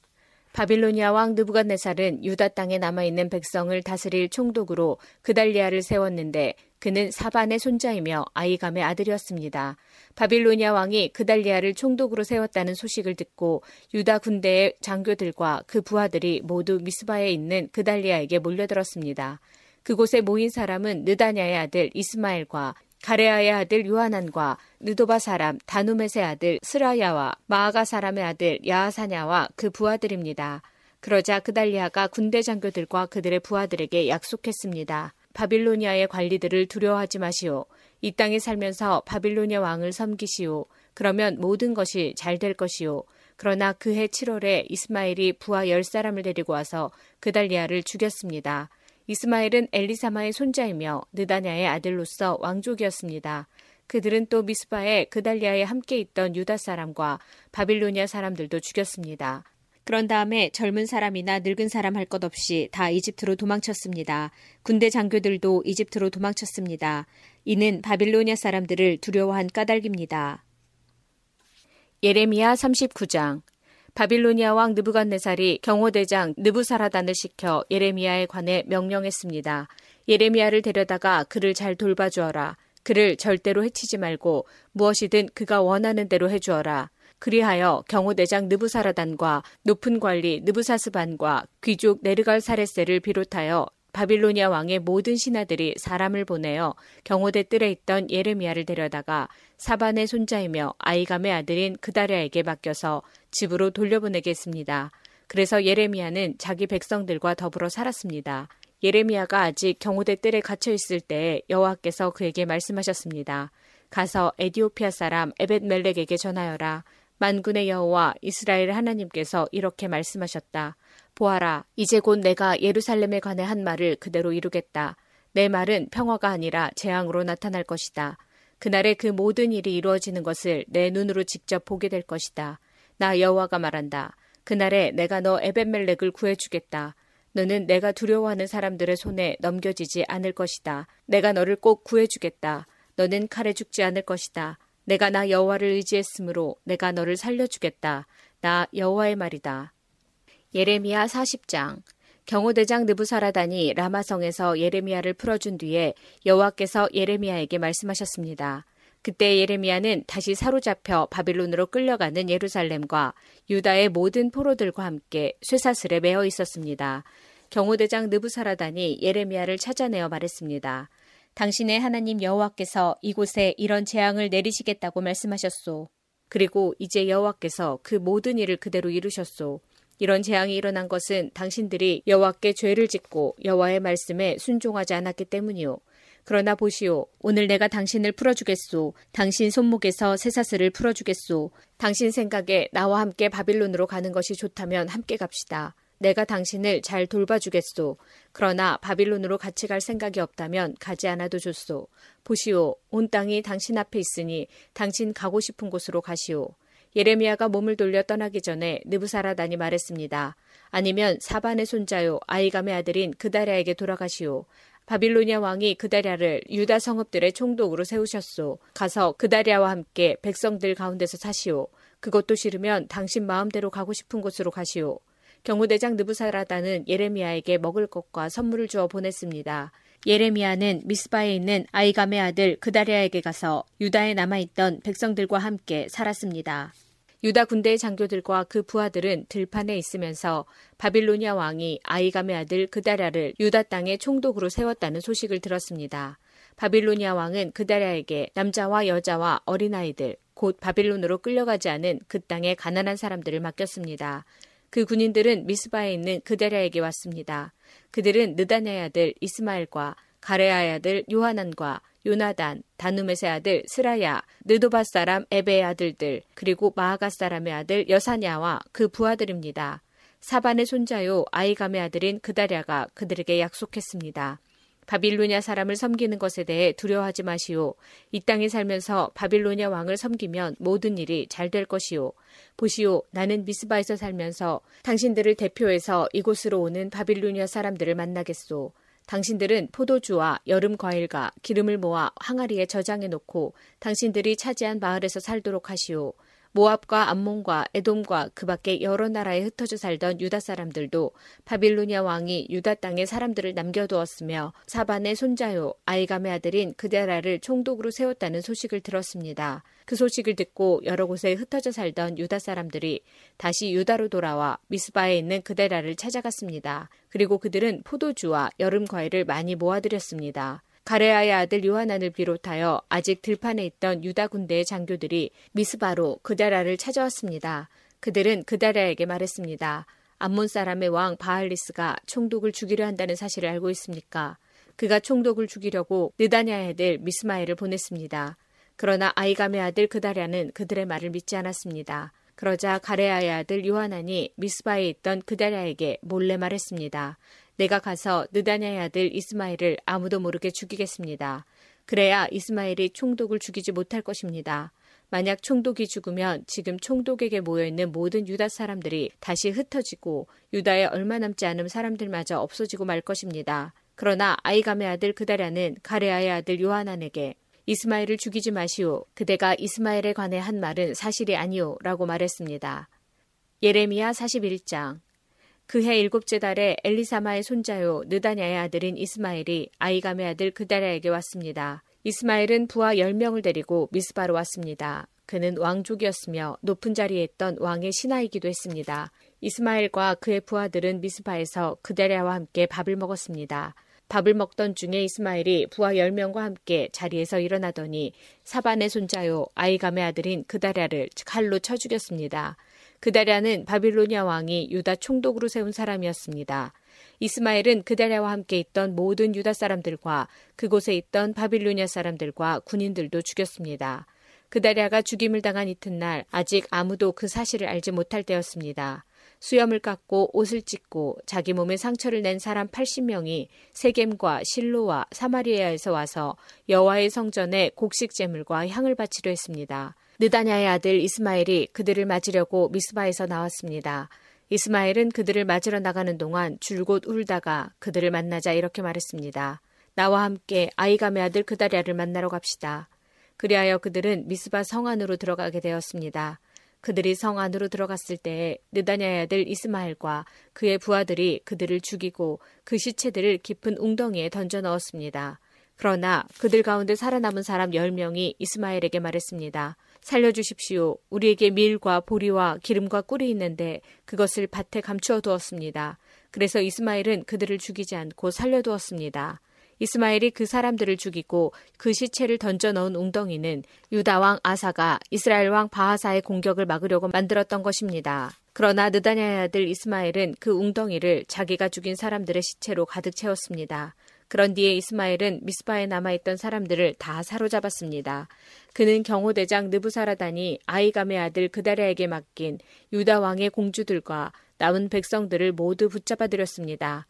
바빌로니아 왕 느부갓네살은 유다 땅에 남아있는 백성을 다스릴 총독으로 그달리아를 세웠는데 그는 사반의 손자이며 아이감의 아들이었습니다. 바빌로니아 왕이 그달리아를 총독으로 세웠다는 소식을 듣고 유다 군대의 장교들과 그 부하들이 모두 미스바에 있는 그달리아에게 몰려들었습니다. 그곳에 모인 사람은 느다냐의 아들 이스마엘과 가레아의 아들 요하난과 느도바 사람 다누멧의 아들 스라야와 마아가 사람의 아들 야하사냐와 그 부하들입니다. 그러자 그달리아가 군대 장교들과 그들의 부하들에게 약속했습니다. 바빌로니아의 관리들을 두려워하지 마시오. 이 땅에 살면서 바빌로니아 왕을 섬기시오. 그러면 모든 것이 잘 될 것이오. 그러나 그해 칠월에 이스마엘이 부하 열 사람을 데리고 와서 그달리아를 죽였습니다. 이스마엘은 엘리사마의 손자이며 느다냐의 아들로서 왕족이었습니다. 그들은 또 미스바에 그달리아에 함께 있던 유다 사람과 바빌로니아 사람들도 죽였습니다. 그런 다음에 젊은 사람이나 늙은 사람 할 것 없이 다 이집트로 도망쳤습니다. 군대 장교들도 이집트로 도망쳤습니다. 이는 바빌로니아 사람들을 두려워한 까닭입니다. 예레미야 삼십구 장. 바빌로니아 왕 느부갓네살이 경호대장 느부사라단을 시켜 예레미야에 관해 명령했습니다. 예레미야를 데려다가 그를 잘 돌봐주어라. 그를 절대로 해치지 말고 무엇이든 그가 원하는 대로 해주어라. 그리하여 경호대장 느부사라단과 높은 관리 느부사스반과 귀족 네르갈사레세를 비롯하여 바빌로니아 왕의 모든 신하들이 사람을 보내어 경호대 뜰에 있던 예레미야를 데려다가 사반의 손자이며 아이감의 아들인 그다랴에게 맡겨서 집으로 돌려보내겠습니다. 그래서 예레미야는 자기 백성들과 더불어 살았습니다. 예레미야가 아직 경호대 뜰에 갇혀 있을 때에 여호와께서 그에게 말씀하셨습니다. 가서 에디오피아 사람 에벳멜렉에게 전하여라. 만군의 여호와 이스라엘 하나님께서 이렇게 말씀하셨다. 보아라, 이제 곧 내가 예루살렘에 관해 한 말을 그대로 이루겠다. 내 말은 평화가 아니라 재앙으로 나타날 것이다. 그날에 그 모든 일이 이루어지는 것을 내 눈으로 직접 보게 될 것이다. 나 여호와가 말한다. 그날에 내가 너 에벳멜렉을 구해주겠다. 너는 내가 두려워하는 사람들의 손에 넘겨지지 않을 것이다. 내가 너를 꼭 구해주겠다. 너는 칼에 죽지 않을 것이다. 내가 나 여호와를 의지했으므로 내가 너를 살려주겠다. 나 여호와의 말이다. 예레미야 사십 장. 경호대장 느부사라단이 라마성에서 예레미야를 풀어준 뒤에 여호와께서 예레미야에게 말씀하셨습니다. 그때 예레미야는 다시 사로잡혀 바빌론으로 끌려가는 예루살렘과 유다의 모든 포로들과 함께 쇠사슬에 매어 있었습니다. 경호대장 느부사라단이 예레미야를 찾아내어 말했습니다. 당신의 하나님 여호와께서 이곳에 이런 재앙을 내리시겠다고 말씀하셨소. 그리고 이제 여호와께서 그 모든 일을 그대로 이루셨소. 이런 재앙이 일어난 것은 당신들이 여호와께 죄를 짓고 여호와의 말씀에 순종하지 않았기 때문이오. 그러나 보시오. 오늘 내가 당신을 풀어주겠소. 당신 손목에서 쇠사슬을 풀어주겠소. 당신 생각에 나와 함께 바빌론으로 가는 것이 좋다면 함께 갑시다. 내가 당신을 잘 돌봐주겠소. 그러나 바빌론으로 같이 갈 생각이 없다면 가지 않아도 좋소. 보시오. 온 땅이 당신 앞에 있으니 당신 가고 싶은 곳으로 가시오. 예레미야가 몸을 돌려 떠나기 전에 느부사라단이 말했습니다. 아니면 사반의 손자요 아이감의 아들인 그다랴에게 돌아가시오. 바빌로니아 왕이 그다랴를 유다 성읍들의 총독으로 세우셨소. 가서 그다랴와 함께 백성들 가운데서 사시오. 그것도 싫으면 당신 마음대로 가고 싶은 곳으로 가시오. 경호대장 느부사라단은 예레미야에게 먹을 것과 선물을 주어 보냈습니다. 예레미야는 미스바에 있는 아이감의 아들 그다랴에게 가서 유다에 남아있던 백성들과 함께 살았습니다. 유다 군대의 장교들과 그 부하들은 들판에 있으면서 바빌로니아 왕이 아이감의 아들 그다랴를 유다 땅의 총독으로 세웠다는 소식을 들었습니다. 바빌로니아 왕은 그다랴에게 남자와 여자와 어린아이들, 곧 바빌론으로 끌려가지 않은 그 땅의 가난한 사람들을 맡겼습니다. 그 군인들은 미스바에 있는 그다랴에게 왔습니다. 그들은 느다냐의 아들 이스마엘과 가레아의 아들 요하난과 요나단, 다누멧의 아들 스라야, 느도바 사람 에베의 아들들, 그리고 마아가 사람의 아들 여사냐와 그 부하들입니다. 사반의 손자요 아이감의 아들인 그다랴가 그들에게 약속했습니다. 바빌로니아 사람을 섬기는 것에 대해 두려워하지 마시오. 이 땅에 살면서 바빌로니아 왕을 섬기면 모든 일이 잘 될 것이오. 보시오, 나는 미스바에서 살면서 당신들을 대표해서 이곳으로 오는 바빌로니아 사람들을 만나겠소. 당신들은 포도주와 여름 과일과 기름을 모아 항아리에 저장해 놓고 당신들이 차지한 마을에서 살도록 하시오. 모압과 암몬과 에돔과 그 밖에 여러 나라에 흩어져 살던 유다 사람들도 바빌로니아 왕이 유다 땅에 사람들을 남겨두었으며 사반의 손자요 아이감의 아들인 그다랴를 총독으로 세웠다는 소식을 들었습니다. 그 소식을 듣고 여러 곳에 흩어져 살던 유다 사람들이 다시 유다로 돌아와 미스바에 있는 그다랴를 찾아갔습니다. 그리고 그들은 포도주와 여름 과일을 많이 모아들였습니다. 가레아의 아들 요하난을 비롯하여 아직 들판에 있던 유다 군대의 장교들이 미스바로 그다랴를 찾아왔습니다. 그들은 그다랴에게 말했습니다. 암몬 사람의 왕 바알리스가 총독을 죽이려 한다는 사실을 알고 있습니까? 그가 총독을 죽이려고 느다냐의 아들 미스마엘을 보냈습니다. 그러나 아이감의 아들 그다랴는 그들의 말을 믿지 않았습니다. 그러자 가레아의 아들 요하난이 미스바에 있던 그다랴에게 몰래 말했습니다. 내가 가서 느다냐의 아들 이스마엘을 아무도 모르게 죽이겠습니다. 그래야 이스마엘이 총독을 죽이지 못할 것입니다. 만약 총독이 죽으면 지금 총독에게 모여있는 모든 유다 사람들이 다시 흩어지고 유다에 얼마 남지 않은 사람들마저 없어지고 말 것입니다. 그러나 아이감의 아들 그다랴는 가레아의 아들 요하난에게 이스마엘을 죽이지 마시오. 그대가 이스마엘에 관해 한 말은 사실이 아니오. 라고 말했습니다. 예레미야 사십일 장. 그해 일곱째 달에 엘리사마의 손자요 느다냐의 아들인 이스마엘이 아이감의 아들 그다랴에게 왔습니다. 이스마엘은 부하 열 명을 데리고 미스바로 왔습니다. 그는 왕족이었으며 높은 자리에 있던 왕의 신하이기도 했습니다. 이스마엘과 그의 부하들은 미스바에서 그다랴와 함께 밥을 먹었습니다. 밥을 먹던 중에 이스마엘이 부하 열 명과 함께 자리에서 일어나더니 사반의 손자요 아이감의 아들인 그다랴를 칼로 쳐 죽였습니다. 그다랴는 바빌로니아 왕이 유다 총독으로 세운 사람이었습니다. 이스마엘은 그다랴와 함께 있던 모든 유다 사람들과 그곳에 있던 바빌로니아 사람들과 군인들도 죽였습니다. 그다랴가 죽임을 당한 이튿날 아직 아무도 그 사실을 알지 못할 때였습니다. 수염을 깎고 옷을 찢고 자기 몸에 상처를 낸 사람 팔십 명이 세겜과 실로와 사마리아에서 와서 여호와의 성전에 곡식 제물과 향을 바치려 했습니다. 느다냐의 아들 이스마엘이 그들을 맞으려고 미스바에서 나왔습니다. 이스마엘은 그들을 맞으러 나가는 동안 줄곧 울다가 그들을 만나자 이렇게 말했습니다. 나와 함께 아이감의 아들 그다랴를 만나러 갑시다. 그리하여 그들은 미스바 성 안으로 들어가게 되었습니다. 그들이 성 안으로 들어갔을 때에 느다냐의 아들 이스마엘과 그의 부하들이 그들을 죽이고 그 시체들을 깊은 웅덩이에 던져 넣었습니다. 그러나 그들 가운데 살아남은 사람 열 명이 이스마엘에게 말했습니다. 살려주십시오. 우리에게 밀과 보리와 기름과 꿀이 있는데 그것을 밭에 감추어 두었습니다. 그래서 이스마엘은 그들을 죽이지 않고 살려두었습니다. 이스마엘이 그 사람들을 죽이고 그 시체를 던져 넣은 웅덩이는 유다왕 아사가 이스라엘왕 바하사의 공격을 막으려고 만들었던 것입니다. 그러나 느다냐의 아들 이스마엘은 그 웅덩이를 자기가 죽인 사람들의 시체로 가득 채웠습니다. 그런 뒤에 이스마엘은 미스바에 남아있던 사람들을 다 사로잡았습니다. 그는 경호대장 느부사라단이 아이감의 아들 그다랴에게 맡긴 유다왕의 공주들과 남은 백성들을 모두 붙잡아들였습니다.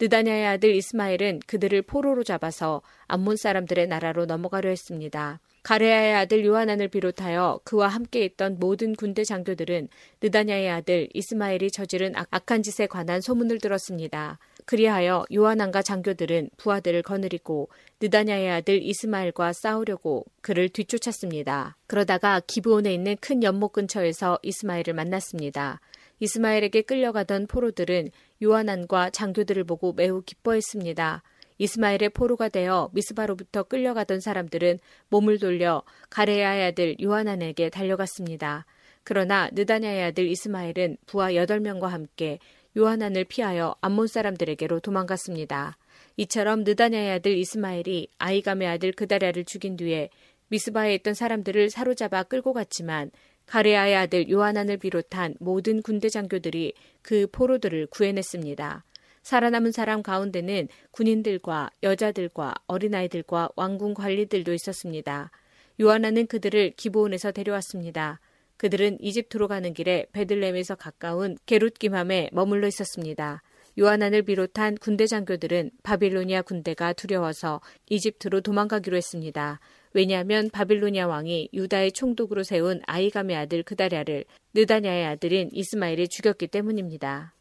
느다냐의 아들 이스마엘은 그들을 포로로 잡아서 암몬 사람들의 나라로 넘어가려 했습니다. 가레아의 아들 요하난을 비롯하여 그와 함께 있던 모든 군대 장교들은 느다냐의 아들 이스마엘이 저지른 악한 짓에 관한 소문을 들었습니다. 그리하여 요하난과 장교들은 부하들을 거느리고 느다냐의 아들 이스마엘과 싸우려고 그를 뒤쫓았습니다. 그러다가 기브온에 있는 큰 연못 근처에서 이스마엘을 만났습니다. 이스마엘에게 끌려가던 포로들은 요하난과 장교들을 보고 매우 기뻐했습니다. 이스마엘의 포로가 되어 미스바로부터 끌려가던 사람들은 몸을 돌려 가레아의 아들 요하난에게 달려갔습니다. 그러나 느다냐의 아들 이스마엘은 부하 여덟 명과 함께 요하난을 피하여 암몬 사람들에게로 도망갔습니다. 이처럼 느다냐의 아들 이스마엘이 아이감의 아들 그다랴를 죽인 뒤에 미스바에 있던 사람들을 사로잡아 끌고 갔지만 가레아의 아들 요하난을 비롯한 모든 군대 장교들이 그 포로들을 구해냈습니다. 살아남은 사람 가운데는 군인들과 여자들과 어린아이들과 왕궁 관리들도 있었습니다. 요하난은 그들을 기브온에서 데려왔습니다. 그들은 이집트로 가는 길에 베들레헴에서 가까운 게룻기맘에 머물러 있었습니다. 요하난을 비롯한 군대 장교들은 바빌로니아 군대가 두려워서 이집트로 도망가기로 했습니다. 왜냐하면 바빌로니아 왕이 유다의 총독으로 세운 아이감의 아들 그다랴를 느다냐의 아들인 이스마엘이 죽였기 때문입니다.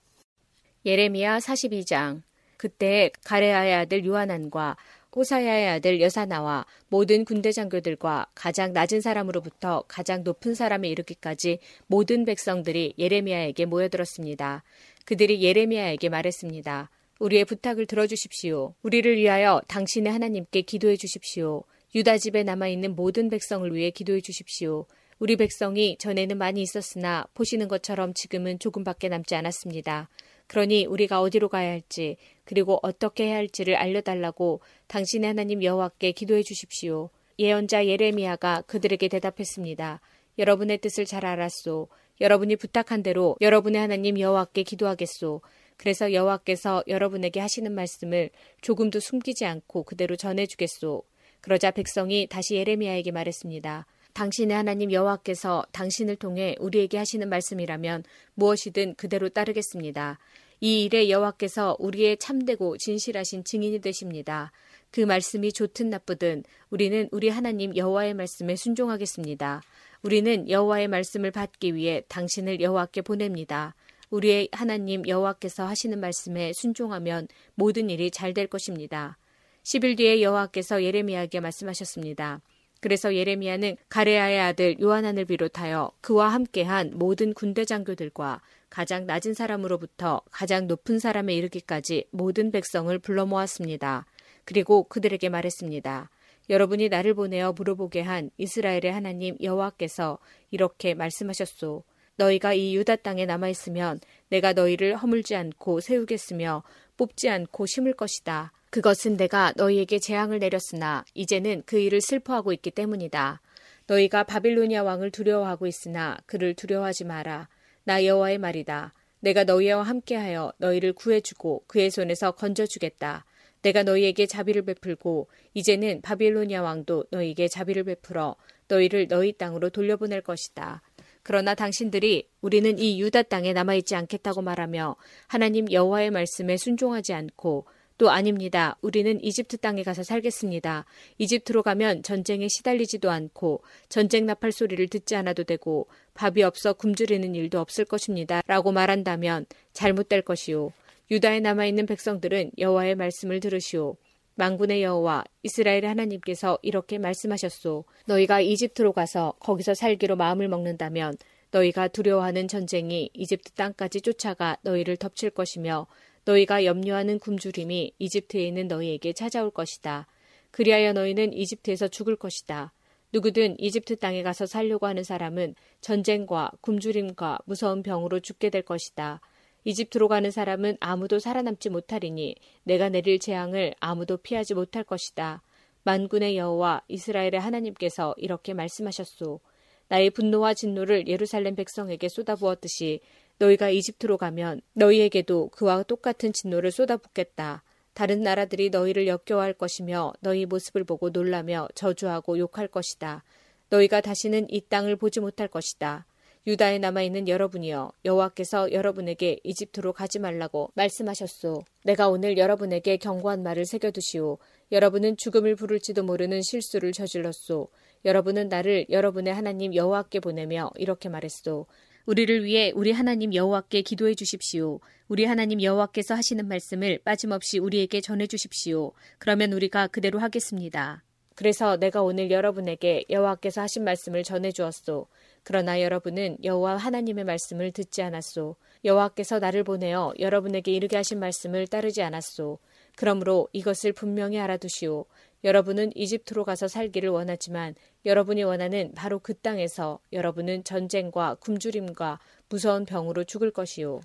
예레미야 사십이 장. 그때 가레아의 아들 요하난과 호사야의 아들 여사나와 모든 군대 장교들과 가장 낮은 사람으로부터 가장 높은 사람에 이르기까지 모든 백성들이 예레미야에게 모여들었습니다. 그들이 예레미야에게 말했습니다. 우리의 부탁을 들어주십시오. 우리를 위하여 당신의 하나님께 기도해 주십시오. 유다 집에 남아있는 모든 백성을 위해 기도해 주십시오. 우리 백성이 전에는 많이 있었으나 보시는 것처럼 지금은 조금밖에 남지 않았습니다. 그러니 우리가 어디로 가야 할지 그리고 어떻게 해야 할지를 알려달라고 당신의 하나님 여호와께 기도해 주십시오. 예언자 예레미야가 그들에게 대답했습니다. 여러분의 뜻을 잘 알았소. 여러분이 부탁한 대로 여러분의 하나님 여호와께 기도하겠소. 그래서 여호와께서 여러분에게 하시는 말씀을 조금도 숨기지 않고 그대로 전해주겠소. 그러자 백성이 다시 예레미야에게 말했습니다. 당신의 하나님 여호와께서 당신을 통해 우리에게 하시는 말씀이라면 무엇이든 그대로 따르겠습니다. 이 일에 여호와께서 우리의 참되고 진실하신 증인이 되십니다. 그 말씀이 좋든 나쁘든 우리는 우리 하나님 여호와의 말씀에 순종하겠습니다. 우리는 여호와의 말씀을 받기 위해 당신을 여호와께 보냅니다. 우리의 하나님 여호와께서 하시는 말씀에 순종하면 모든 일이 잘 될 것입니다. 십 일 뒤에 여호와께서 예레미야에게 말씀하셨습니다. 그래서 예레미야는 가레아의 아들 요하난을 비롯하여 그와 함께한 모든 군대 장교들과 가장 낮은 사람으로부터 가장 높은 사람에 이르기까지 모든 백성을 불러 모았습니다. 그리고 그들에게 말했습니다. 여러분이 나를 보내어 물어보게 한 이스라엘의 하나님 여호와께서 이렇게 말씀하셨소. 너희가 이 유다 땅에 남아있으면 내가 너희를 허물지 않고 세우겠으며 뽑지 않고 심을 것이다. 그것은 내가 너희에게 재앙을 내렸으나 이제는 그 일을 슬퍼하고 있기 때문이다. 너희가 바빌로니아 왕을 두려워하고 있으나 그를 두려워하지 마라. 나 여호와의 말이다. 내가 너희와 함께하여 너희를 구해주고 그의 손에서 건져주겠다. 내가 너희에게 자비를 베풀고 이제는 바빌로니아 왕도 너희에게 자비를 베풀어 너희를 너희 땅으로 돌려보낼 것이다. 그러나 당신들이 우리는 이 유다 땅에 남아있지 않겠다고 말하며 하나님 여호와의 말씀에 순종하지 않고 또 아닙니다. 우리는 이집트 땅에 가서 살겠습니다. 이집트로 가면 전쟁에 시달리지도 않고 전쟁 나팔 소리를 듣지 않아도 되고 밥이 없어 굶주리는 일도 없을 것입니다. 라고 말한다면 잘못될 것이요. 유다에 남아있는 백성들은 여호와의 말씀을 들으시오. 만군의 여호와 이스라엘의 하나님께서 이렇게 말씀하셨소. 너희가 이집트로 가서 거기서 살기로 마음을 먹는다면 너희가 두려워하는 전쟁이 이집트 땅까지 쫓아가 너희를 덮칠 것이며 너희가 염려하는 굶주림이 이집트에 있는 너희에게 찾아올 것이다. 그리하여 너희는 이집트에서 죽을 것이다. 누구든 이집트 땅에 가서 살려고 하는 사람은 전쟁과 굶주림과 무서운 병으로 죽게 될 것이다. 이집트로 가는 사람은 아무도 살아남지 못하리니 내가 내릴 재앙을 아무도 피하지 못할 것이다. 만군의 여호와 이스라엘의 하나님께서 이렇게 말씀하셨소. 나의 분노와 진노를 예루살렘 백성에게 쏟아부었듯이 너희가 이집트로 가면 너희에게도 그와 똑같은 진노를 쏟아붓겠다. 다른 나라들이 너희를 역겨워할 것이며 너희 모습을 보고 놀라며 저주하고 욕할 것이다. 너희가 다시는 이 땅을 보지 못할 것이다. 유다에 남아있는 여러분이여, 여호와께서 여러분에게 이집트로 가지 말라고 말씀하셨소. 내가 오늘 여러분에게 경고한 말을 새겨두시오. 여러분은 죽음을 부를지도 모르는 실수를 저질렀소. 여러분은 나를 여러분의 하나님 여호와께 보내며 이렇게 말했소. 우리를 위해 우리 하나님 여호와께 기도해 주십시오. 우리 하나님 여호와께서 하시는 말씀을 빠짐없이 우리에게 전해 주십시오. 그러면 우리가 그대로 하겠습니다. 그래서 내가 오늘 여러분에게 여호와께서 하신 말씀을 전해 주었소. 그러나 여러분은 여호와 하나님의 말씀을 듣지 않았소. 여호와께서 나를 보내어 여러분에게 이르게 하신 말씀을 따르지 않았소. 그러므로 이것을 분명히 알아두시오. 여러분은 이집트로 가서 살기를 원하지만 여러분이 원하는 바로 그 땅에서 여러분은 전쟁과 굶주림과 무서운 병으로 죽을 것이요.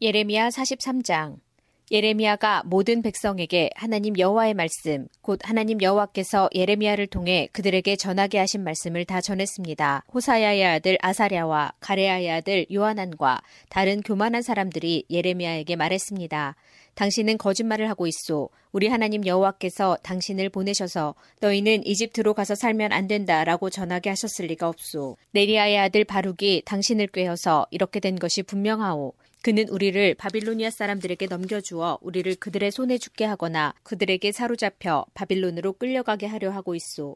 예레미야 사십삼 장. 예레미야가 모든 백성에게 하나님 여호와의 말씀, 곧 하나님 여호와께서 예레미야를 통해 그들에게 전하게 하신 말씀을 다 전했습니다. 호사야의 아들 아사랴와 가레야의 아들 요하난과 다른 교만한 사람들이 예레미야에게 말했습니다. 당신은 거짓말을 하고 있소. 우리 하나님 여호와께서 당신을 보내셔서 너희는 이집트로 가서 살면 안 된다라고 전하게 하셨을 리가 없소. 네리야의 아들 바룩이 당신을 꾀어서 이렇게 된 것이 분명하오. 그는 우리를 바빌로니아 사람들에게 넘겨주어 우리를 그들의 손에 죽게 하거나 그들에게 사로잡혀 바빌론으로 끌려가게 하려 하고 있소.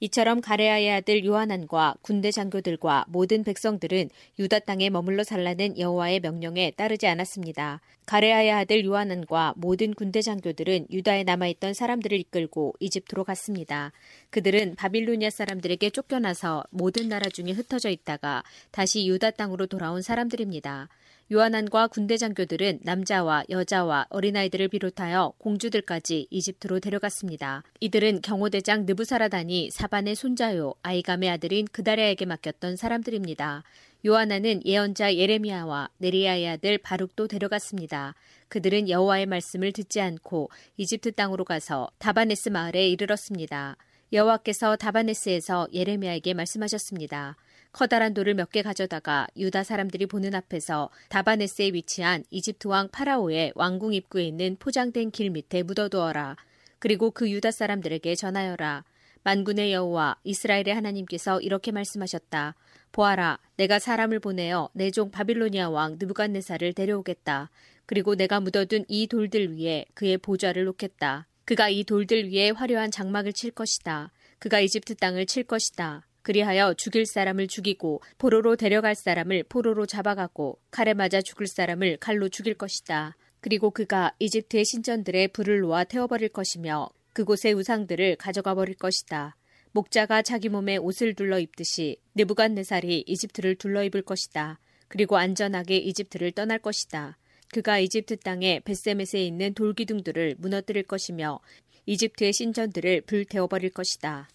이처럼 가레아의 아들 요하난과 군대 장교들과 모든 백성들은 유다 땅에 머물러 살라는 여호와의 명령에 따르지 않았습니다. 가레아의 아들 요하난과 모든 군대 장교들은 유다에 남아있던 사람들을 이끌고 이집트로 갔습니다. 그들은 바빌로니아 사람들에게 쫓겨나서 모든 나라 중에 흩어져 있다가 다시 유다 땅으로 돌아온 사람들입니다. 요하난과 군대 장교들은 남자와 여자와 어린아이들을 비롯하여 공주들까지 이집트로 데려갔습니다. 이들은 경호대장 느부사라단이 사반의 손자요 아이감의 아들인 그다랴에게 맡겼던 사람들입니다. 요하난은 예언자 예레미야와 네리야의 아들 바룩도 데려갔습니다. 그들은 여호와의 말씀을 듣지 않고 이집트 땅으로 가서 다바네스 마을에 이르렀습니다. 여호와께서 다바네스에서 예레미야에게 말씀하셨습니다. 커다란 돌을 몇 개 가져다가 유다 사람들이 보는 앞에서 다바네스에 위치한 이집트 왕 파라오의 왕궁 입구에 있는 포장된 길 밑에 묻어두어라. 그리고 그 유다 사람들에게 전하여라. 만군의 여호와 이스라엘의 하나님께서 이렇게 말씀하셨다. 보아라, 내가 사람을 보내어 내 종 바빌로니아 왕 느부갓네살을 데려오겠다. 그리고 내가 묻어둔 이 돌들 위에 그의 보좌를 놓겠다. 그가 이 돌들 위에 화려한 장막을 칠 것이다. 그가 이집트 땅을 칠 것이다. 그리하여 죽일 사람을 죽이고 포로로 데려갈 사람을 포로로 잡아가고 칼에 맞아 죽을 사람을 칼로 죽일 것이다. 그리고 그가 이집트의 신전들에 불을 놓아 태워버릴 것이며 그곳의 우상들을 가져가 버릴 것이다. 목자가 자기 몸에 옷을 둘러입듯이 느부갓네살이 이집트를 둘러입을 것이다. 그리고 안전하게 이집트를 떠날 것이다. 그가 이집트 땅에 벳세멧에 있는 돌기둥들을 무너뜨릴 것이며 이집트의 신전들을 불태워버릴 것이다.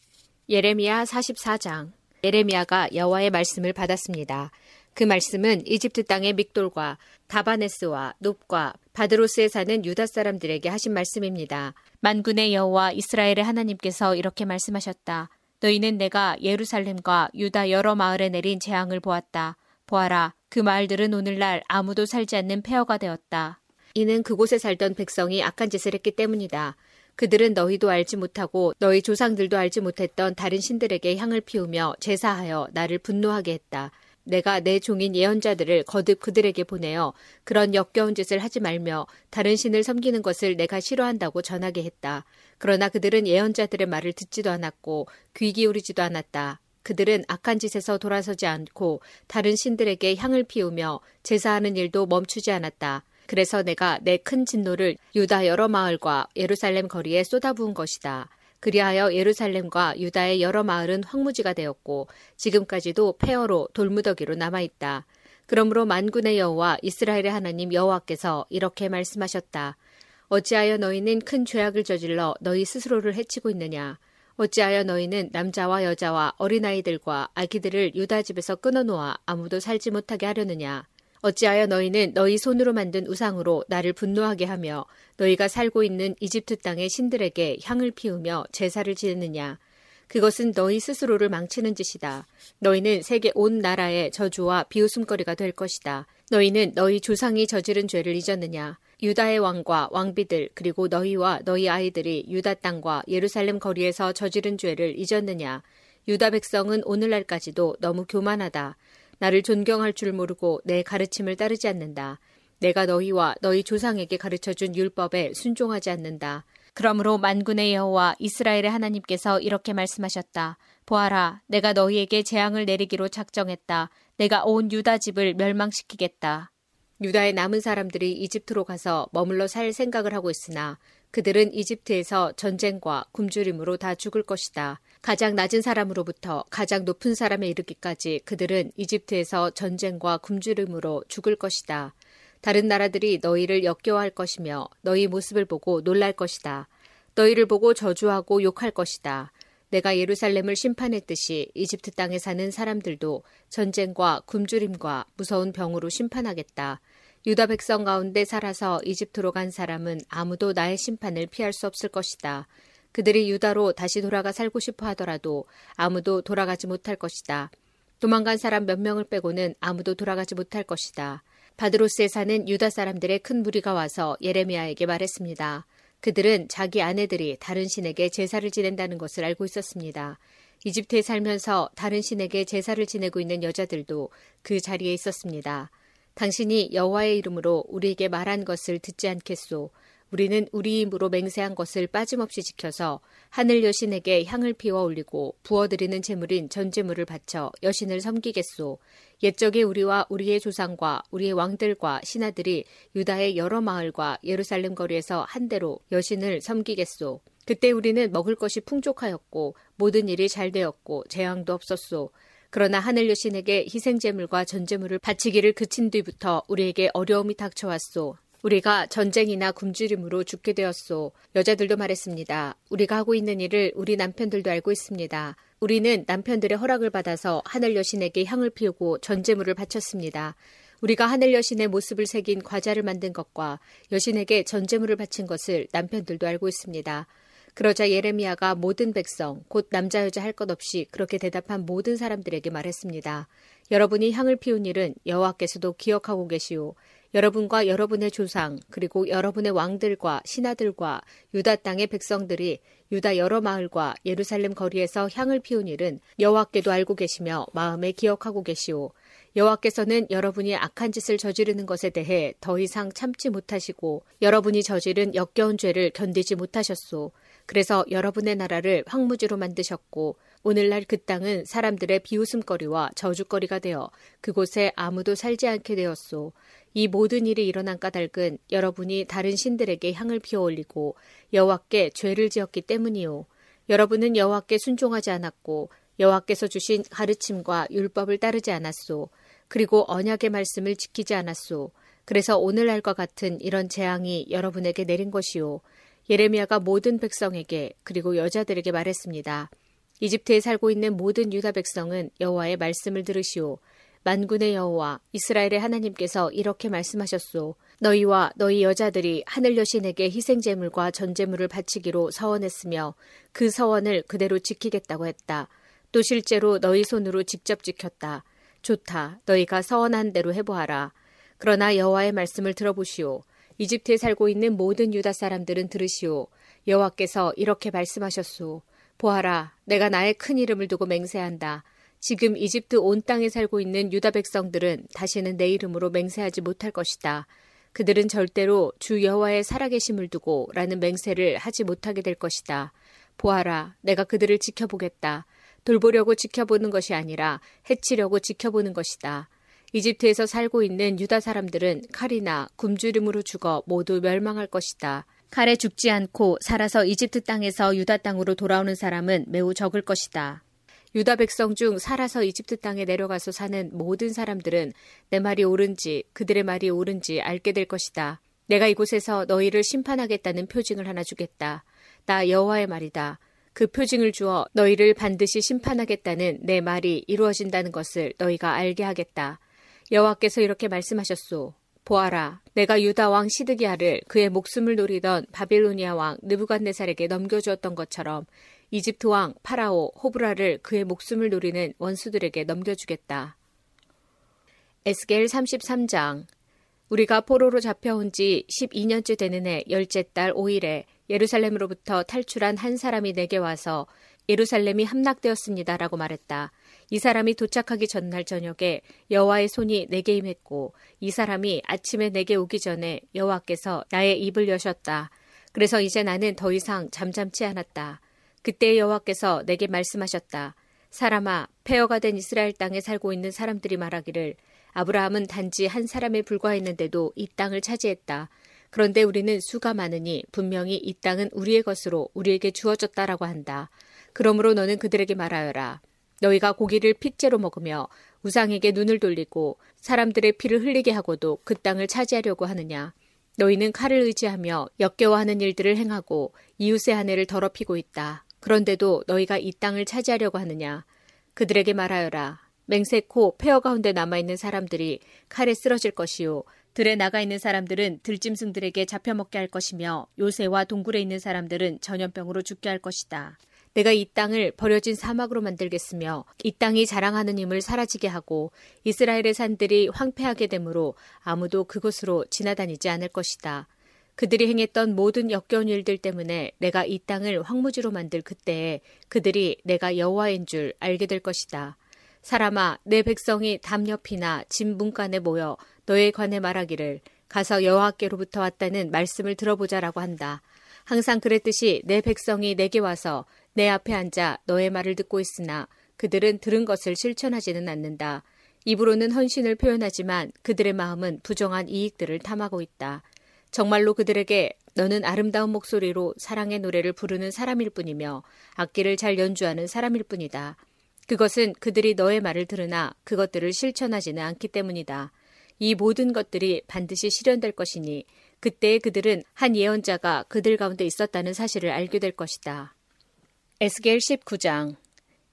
예레미야 사십사 장. 예레미야가 여호와의 말씀을 받았습니다. 그 말씀은 이집트 땅의 믹돌과 다바네스와 놉과 바드로스에 사는 유다 사람들에게 하신 말씀입니다. 만군의 여호와 이스라엘의 하나님께서 이렇게 말씀하셨다. 너희는 내가 예루살렘과 유다 여러 마을에 내린 재앙을 보았다. 보아라, 그 마을들은 오늘날 아무도 살지 않는 폐허가 되었다. 이는 그곳에 살던 백성이 악한 짓을 했기 때문이다. 그들은 너희도 알지 못하고 너희 조상들도 알지 못했던 다른 신들에게 향을 피우며 제사하여 나를 분노하게 했다. 내가 내 종인 예언자들을 거듭 그들에게 보내어 그런 역겨운 짓을 하지 말며 다른 신을 섬기는 것을 내가 싫어한다고 전하게 했다. 그러나 그들은 예언자들의 말을 듣지도 않았고 귀 기울이지도 않았다. 그들은 악한 짓에서 돌아서지 않고 다른 신들에게 향을 피우며 제사하는 일도 멈추지 않았다. 그래서 내가 내 큰 진노를 유다 여러 마을과 예루살렘 거리에 쏟아부은 것이다. 그리하여 예루살렘과 유다의 여러 마을은 황무지가 되었고 지금까지도 폐허로 돌무더기로 남아있다. 그러므로 만군의 여호와 이스라엘의 하나님 여호와께서 이렇게 말씀하셨다. 어찌하여 너희는 큰 죄악을 저질러 너희 스스로를 해치고 있느냐. 어찌하여 너희는 남자와 여자와 어린아이들과 아기들을 유다 집에서 끊어놓아 아무도 살지 못하게 하려느냐. 어찌하여 너희는 너희 손으로 만든 우상으로 나를 분노하게 하며 너희가 살고 있는 이집트 땅의 신들에게 향을 피우며 제사를 지르느냐. 그것은 너희 스스로를 망치는 짓이다. 너희는 세계 온 나라의 저주와 비웃음거리가 될 것이다. 너희는 너희 조상이 저지른 죄를 잊었느냐. 유다의 왕과 왕비들 그리고 너희와 너희 아이들이 유다 땅과 예루살렘 거리에서 저지른 죄를 잊었느냐. 유다 백성은 오늘날까지도 너무 교만하다. 나를 존경할 줄 모르고 내 가르침을 따르지 않는다. 내가 너희와 너희 조상에게 가르쳐준 율법에 순종하지 않는다. 그러므로 만군의 여호와 이스라엘의 하나님께서 이렇게 말씀하셨다. 보아라, 내가 너희에게 재앙을 내리기로 작정했다. 내가 온 유다 집을 멸망시키겠다. 유다의 남은 사람들이 이집트로 가서 머물러 살 생각을 하고 있으나 그들은 이집트에서 전쟁과 굶주림으로 다 죽을 것이다. 가장 낮은 사람으로부터 가장 높은 사람에 이르기까지 그들은 이집트에서 전쟁과 굶주림으로 죽을 것이다. 다른 나라들이 너희를 역겨워할 것이며 너희 모습을 보고 놀랄 것이다. 너희를 보고 저주하고 욕할 것이다. 내가 예루살렘을 심판했듯이 이집트 땅에 사는 사람들도 전쟁과 굶주림과 무서운 병으로 심판하겠다. 유다 백성 가운데 살아서 이집트로 간 사람은 아무도 나의 심판을 피할 수 없을 것이다. 그들이 유다로 다시 돌아가 살고 싶어 하더라도 아무도 돌아가지 못할 것이다. 도망간 사람 몇 명을 빼고는 아무도 돌아가지 못할 것이다. 바드로스에 사는 유다 사람들의 큰 무리가 와서 예레미야에게 말했습니다. 그들은 자기 아내들이 다른 신에게 제사를 지낸다는 것을 알고 있었습니다. 이집트에 살면서 다른 신에게 제사를 지내고 있는 여자들도 그 자리에 있었습니다. 당신이 여호와의 이름으로 우리에게 말한 것을 듣지 않겠소. 우리는 우리 힘으로 맹세한 것을 빠짐없이 지켜서 하늘 여신에게 향을 피워 올리고 부어드리는 제물인 전제물을 바쳐 여신을 섬기겠소. 옛적에 우리와 우리의 조상과 우리의 왕들과 신하들이 유다의 여러 마을과 예루살렘 거리에서 한대로 여신을 섬기겠소. 그때 우리는 먹을 것이 풍족하였고 모든 일이 잘 되었고 재앙도 없었소. 그러나 하늘 여신에게 희생제물과 전제물을 바치기를 그친 뒤부터 우리에게 어려움이 닥쳐왔소. 우리가 전쟁이나 굶주림으로 죽게 되었소. 여자들도 말했습니다. 우리가 하고 있는 일을 우리 남편들도 알고 있습니다. 우리는 남편들의 허락을 받아서 하늘 여신에게 향을 피우고 전제물을 바쳤습니다. 우리가 하늘 여신의 모습을 새긴 과자를 만든 것과 여신에게 전제물을 바친 것을 남편들도 알고 있습니다. 그러자 예레미야가 모든 백성, 곧 남자 여자 할 것 없이 그렇게 대답한 모든 사람들에게 말했습니다. 여러분이 향을 피운 일은 여호와께서도 기억하고 계시오. 여러분과 여러분의 조상, 그리고 여러분의 왕들과 신하들과 유다 땅의 백성들이 유다 여러 마을과 예루살렘 거리에서 향을 피운 일은 여호와께도 알고 계시며 마음에 기억하고 계시오. 여호와께서는 여러분이 악한 짓을 저지르는 것에 대해 더 이상 참지 못하시고 여러분이 저지른 역겨운 죄를 견디지 못하셨소. 그래서 여러분의 나라를 황무지로 만드셨고 오늘날 그 땅은 사람들의 비웃음거리와 저주거리가 되어 그곳에 아무도 살지 않게 되었소. 이 모든 일이 일어난 까닭은 여러분이 다른 신들에게 향을 피워올리고 여호와께 죄를 지었기 때문이요. 여러분은 여호와께 순종하지 않았고 여호와께서 주신 가르침과 율법을 따르지 않았소. 그리고 언약의 말씀을 지키지 않았소. 그래서 오늘날과 같은 이런 재앙이 여러분에게 내린 것이요. 예레미야가 모든 백성에게 그리고 여자들에게 말했습니다. 이집트에 살고 있는 모든 유다 백성은 여호와의 말씀을 들으시오. 만군의 여호와 이스라엘의 하나님께서 이렇게 말씀하셨소. 너희와 너희 여자들이 하늘 여신에게 희생제물과 전제물을 바치기로 서원했으며 그 서원을 그대로 지키겠다고 했다. 또 실제로 너희 손으로 직접 지켰다. 좋다. 너희가 서원한 대로 해보아라. 그러나 여호와의 말씀을 들어보시오. 이집트에 살고 있는 모든 유다 사람들은 들으시오. 여호와께서 이렇게 말씀하셨소. 보아라. 내가 나의 큰 이름을 두고 맹세한다. 지금 이집트 온 땅에 살고 있는 유다 백성들은 다시는 내 이름으로 맹세하지 못할 것이다. 그들은 절대로 주 여호와의 살아계심을 두고 라는 맹세를 하지 못하게 될 것이다. 보아라, 내가 그들을 지켜보겠다. 돌보려고 지켜보는 것이 아니라 해치려고 지켜보는 것이다. 이집트에서 살고 있는 유다 사람들은 칼이나 굶주림으로 죽어 모두 멸망할 것이다. 칼에 죽지 않고 살아서 이집트 땅에서 유다 땅으로 돌아오는 사람은 매우 적을 것이다. 유다 백성 중 살아서 이집트 땅에 내려가서 사는 모든 사람들은 내 말이 옳은지 그들의 말이 옳은지 알게 될 것이다. 내가 이곳에서 너희를 심판하겠다는 표징을 하나 주겠다. 나 여호와의 말이다. 그 표징을 주어 너희를 반드시 심판하겠다는 내 말이 이루어진다는 것을 너희가 알게 하겠다. 여호와께서 이렇게 말씀하셨소. 보아라, 내가 유다 왕 시드기야를 그의 목숨을 노리던 바벨로니아 왕 느부갓네살에게 넘겨주었던 것처럼 이집트 왕 파라오 호브라를 그의 목숨을 노리는 원수들에게 넘겨주겠다. 에스겔 삼십삼 장. 우리가 포로로 잡혀온 지 십이 년째 되는 해 열째 달 오 일에 예루살렘으로부터 탈출한 한 사람이 내게 와서 예루살렘이 함락되었습니다라고 말했다. 이 사람이 도착하기 전날 저녁에 여호와의 손이 내게 임했고 이 사람이 아침에 내게 오기 전에 여호와께서 나의 입을 여셨다. 그래서 이제 나는 더 이상 잠잠치 않았다. 그때 여호와께서 내게 말씀하셨다. 사람아, 폐허가 된 이스라엘 땅에 살고 있는 사람들이 말하기를 아브라함은 단지 한 사람에 불과했는데도 이 땅을 차지했다. 그런데 우리는 수가 많으니 분명히 이 땅은 우리의 것으로 우리에게 주어졌다라고 한다. 그러므로 너는 그들에게 말하여라. 너희가 고기를 핏째로 먹으며 우상에게 눈을 돌리고 사람들의 피를 흘리게 하고도 그 땅을 차지하려고 하느냐. 너희는 칼을 의지하며 역겨워하는 일들을 행하고 이웃의 아내를 더럽히고 있다. 그런데도 너희가 이 땅을 차지하려고 하느냐. 그들에게 말하여라. 맹세코 폐허 가운데 남아있는 사람들이 칼에 쓰러질 것이요. 들에 나가 있는 사람들은 들짐승들에게 잡혀먹게 할 것이며 요새와 동굴에 있는 사람들은 전염병으로 죽게 할 것이다. 내가 이 땅을 버려진 사막으로 만들겠으며 이 땅이 자랑하는 힘을 사라지게 하고 이스라엘의 산들이 황폐하게 되므로 아무도 그곳으로 지나다니지 않을 것이다. 그들이 행했던 모든 역겨운 일들 때문에 내가 이 땅을 황무지로 만들 그때에 그들이 내가 여호와인 줄 알게 될 것이다. 사람아, 내 백성이 담 옆이나 진 문간에 모여 너에 관해 말하기를 가서 여호와께로부터 왔다는 말씀을 들어보자라고 한다. 항상 그랬듯이 내 백성이 내게 와서 내 앞에 앉아 너의 말을 듣고 있으나 그들은 들은 것을 실천하지는 않는다. 입으로는 헌신을 표현하지만 그들의 마음은 부정한 이익들을 탐하고 있다. 정말로 그들에게 너는 아름다운 목소리로 사랑의 노래를 부르는 사람일 뿐이며 악기를 잘 연주하는 사람일 뿐이다. 그것은 그들이 너의 말을 들으나 그것들을 실천하지는 않기 때문이다. 이 모든 것들이 반드시 실현될 것이니 그때 그들은 한 예언자가 그들 가운데 있었다는 사실을 알게 될 것이다. 에스겔 십구 장.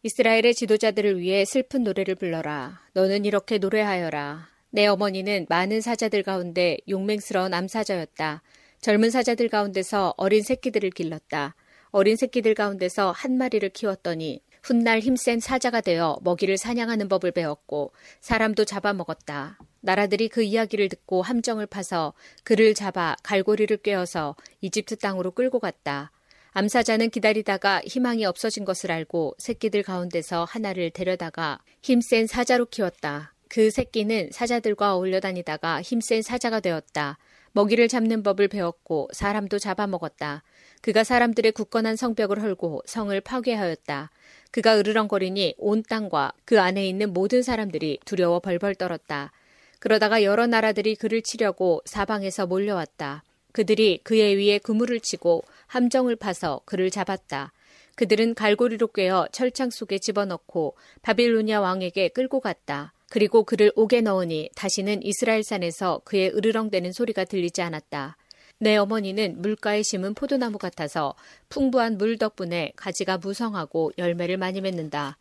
이스라엘의 지도자들을 위해 슬픈 노래를 불러라. 너는 이렇게 노래하여라. 내 어머니는 많은 사자들 가운데 용맹스러운 암사자였다. 젊은 사자들 가운데서 어린 새끼들을 길렀다. 어린 새끼들 가운데서 한 마리를 키웠더니 훗날 힘센 사자가 되어 먹이를 사냥하는 법을 배웠고 사람도 잡아먹었다. 나라들이 그 이야기를 듣고 함정을 파서 그를 잡아 갈고리를 꿰어서 이집트 땅으로 끌고 갔다. 암사자는 기다리다가 희망이 없어진 것을 알고 새끼들 가운데서 하나를 데려다가 힘센 사자로 키웠다. 그 새끼는 사자들과 어울려 다니다가 힘센 사자가 되었다. 먹이를 잡는 법을 배웠고 사람도 잡아먹었다. 그가 사람들의 굳건한 성벽을 헐고 성을 파괴하였다. 그가 으르렁거리니 온 땅과 그 안에 있는 모든 사람들이 두려워 벌벌 떨었다. 그러다가 여러 나라들이 그를 치려고 사방에서 몰려왔다. 그들이 그의 위에 그물을 치고 함정을 파서 그를 잡았다. 그들은 갈고리로 꿰어 철창 속에 집어넣고 바빌로니아 왕에게 끌고 갔다. 그리고 그를 옥에 넣으니 다시는 이스라엘 산에서 그의 으르렁대는 소리가 들리지 않았다. 내 어머니는 물가에 심은 포도나무 같아서 풍부한 물 덕분에 가지가 무성하고 열매를 많이 맺는다.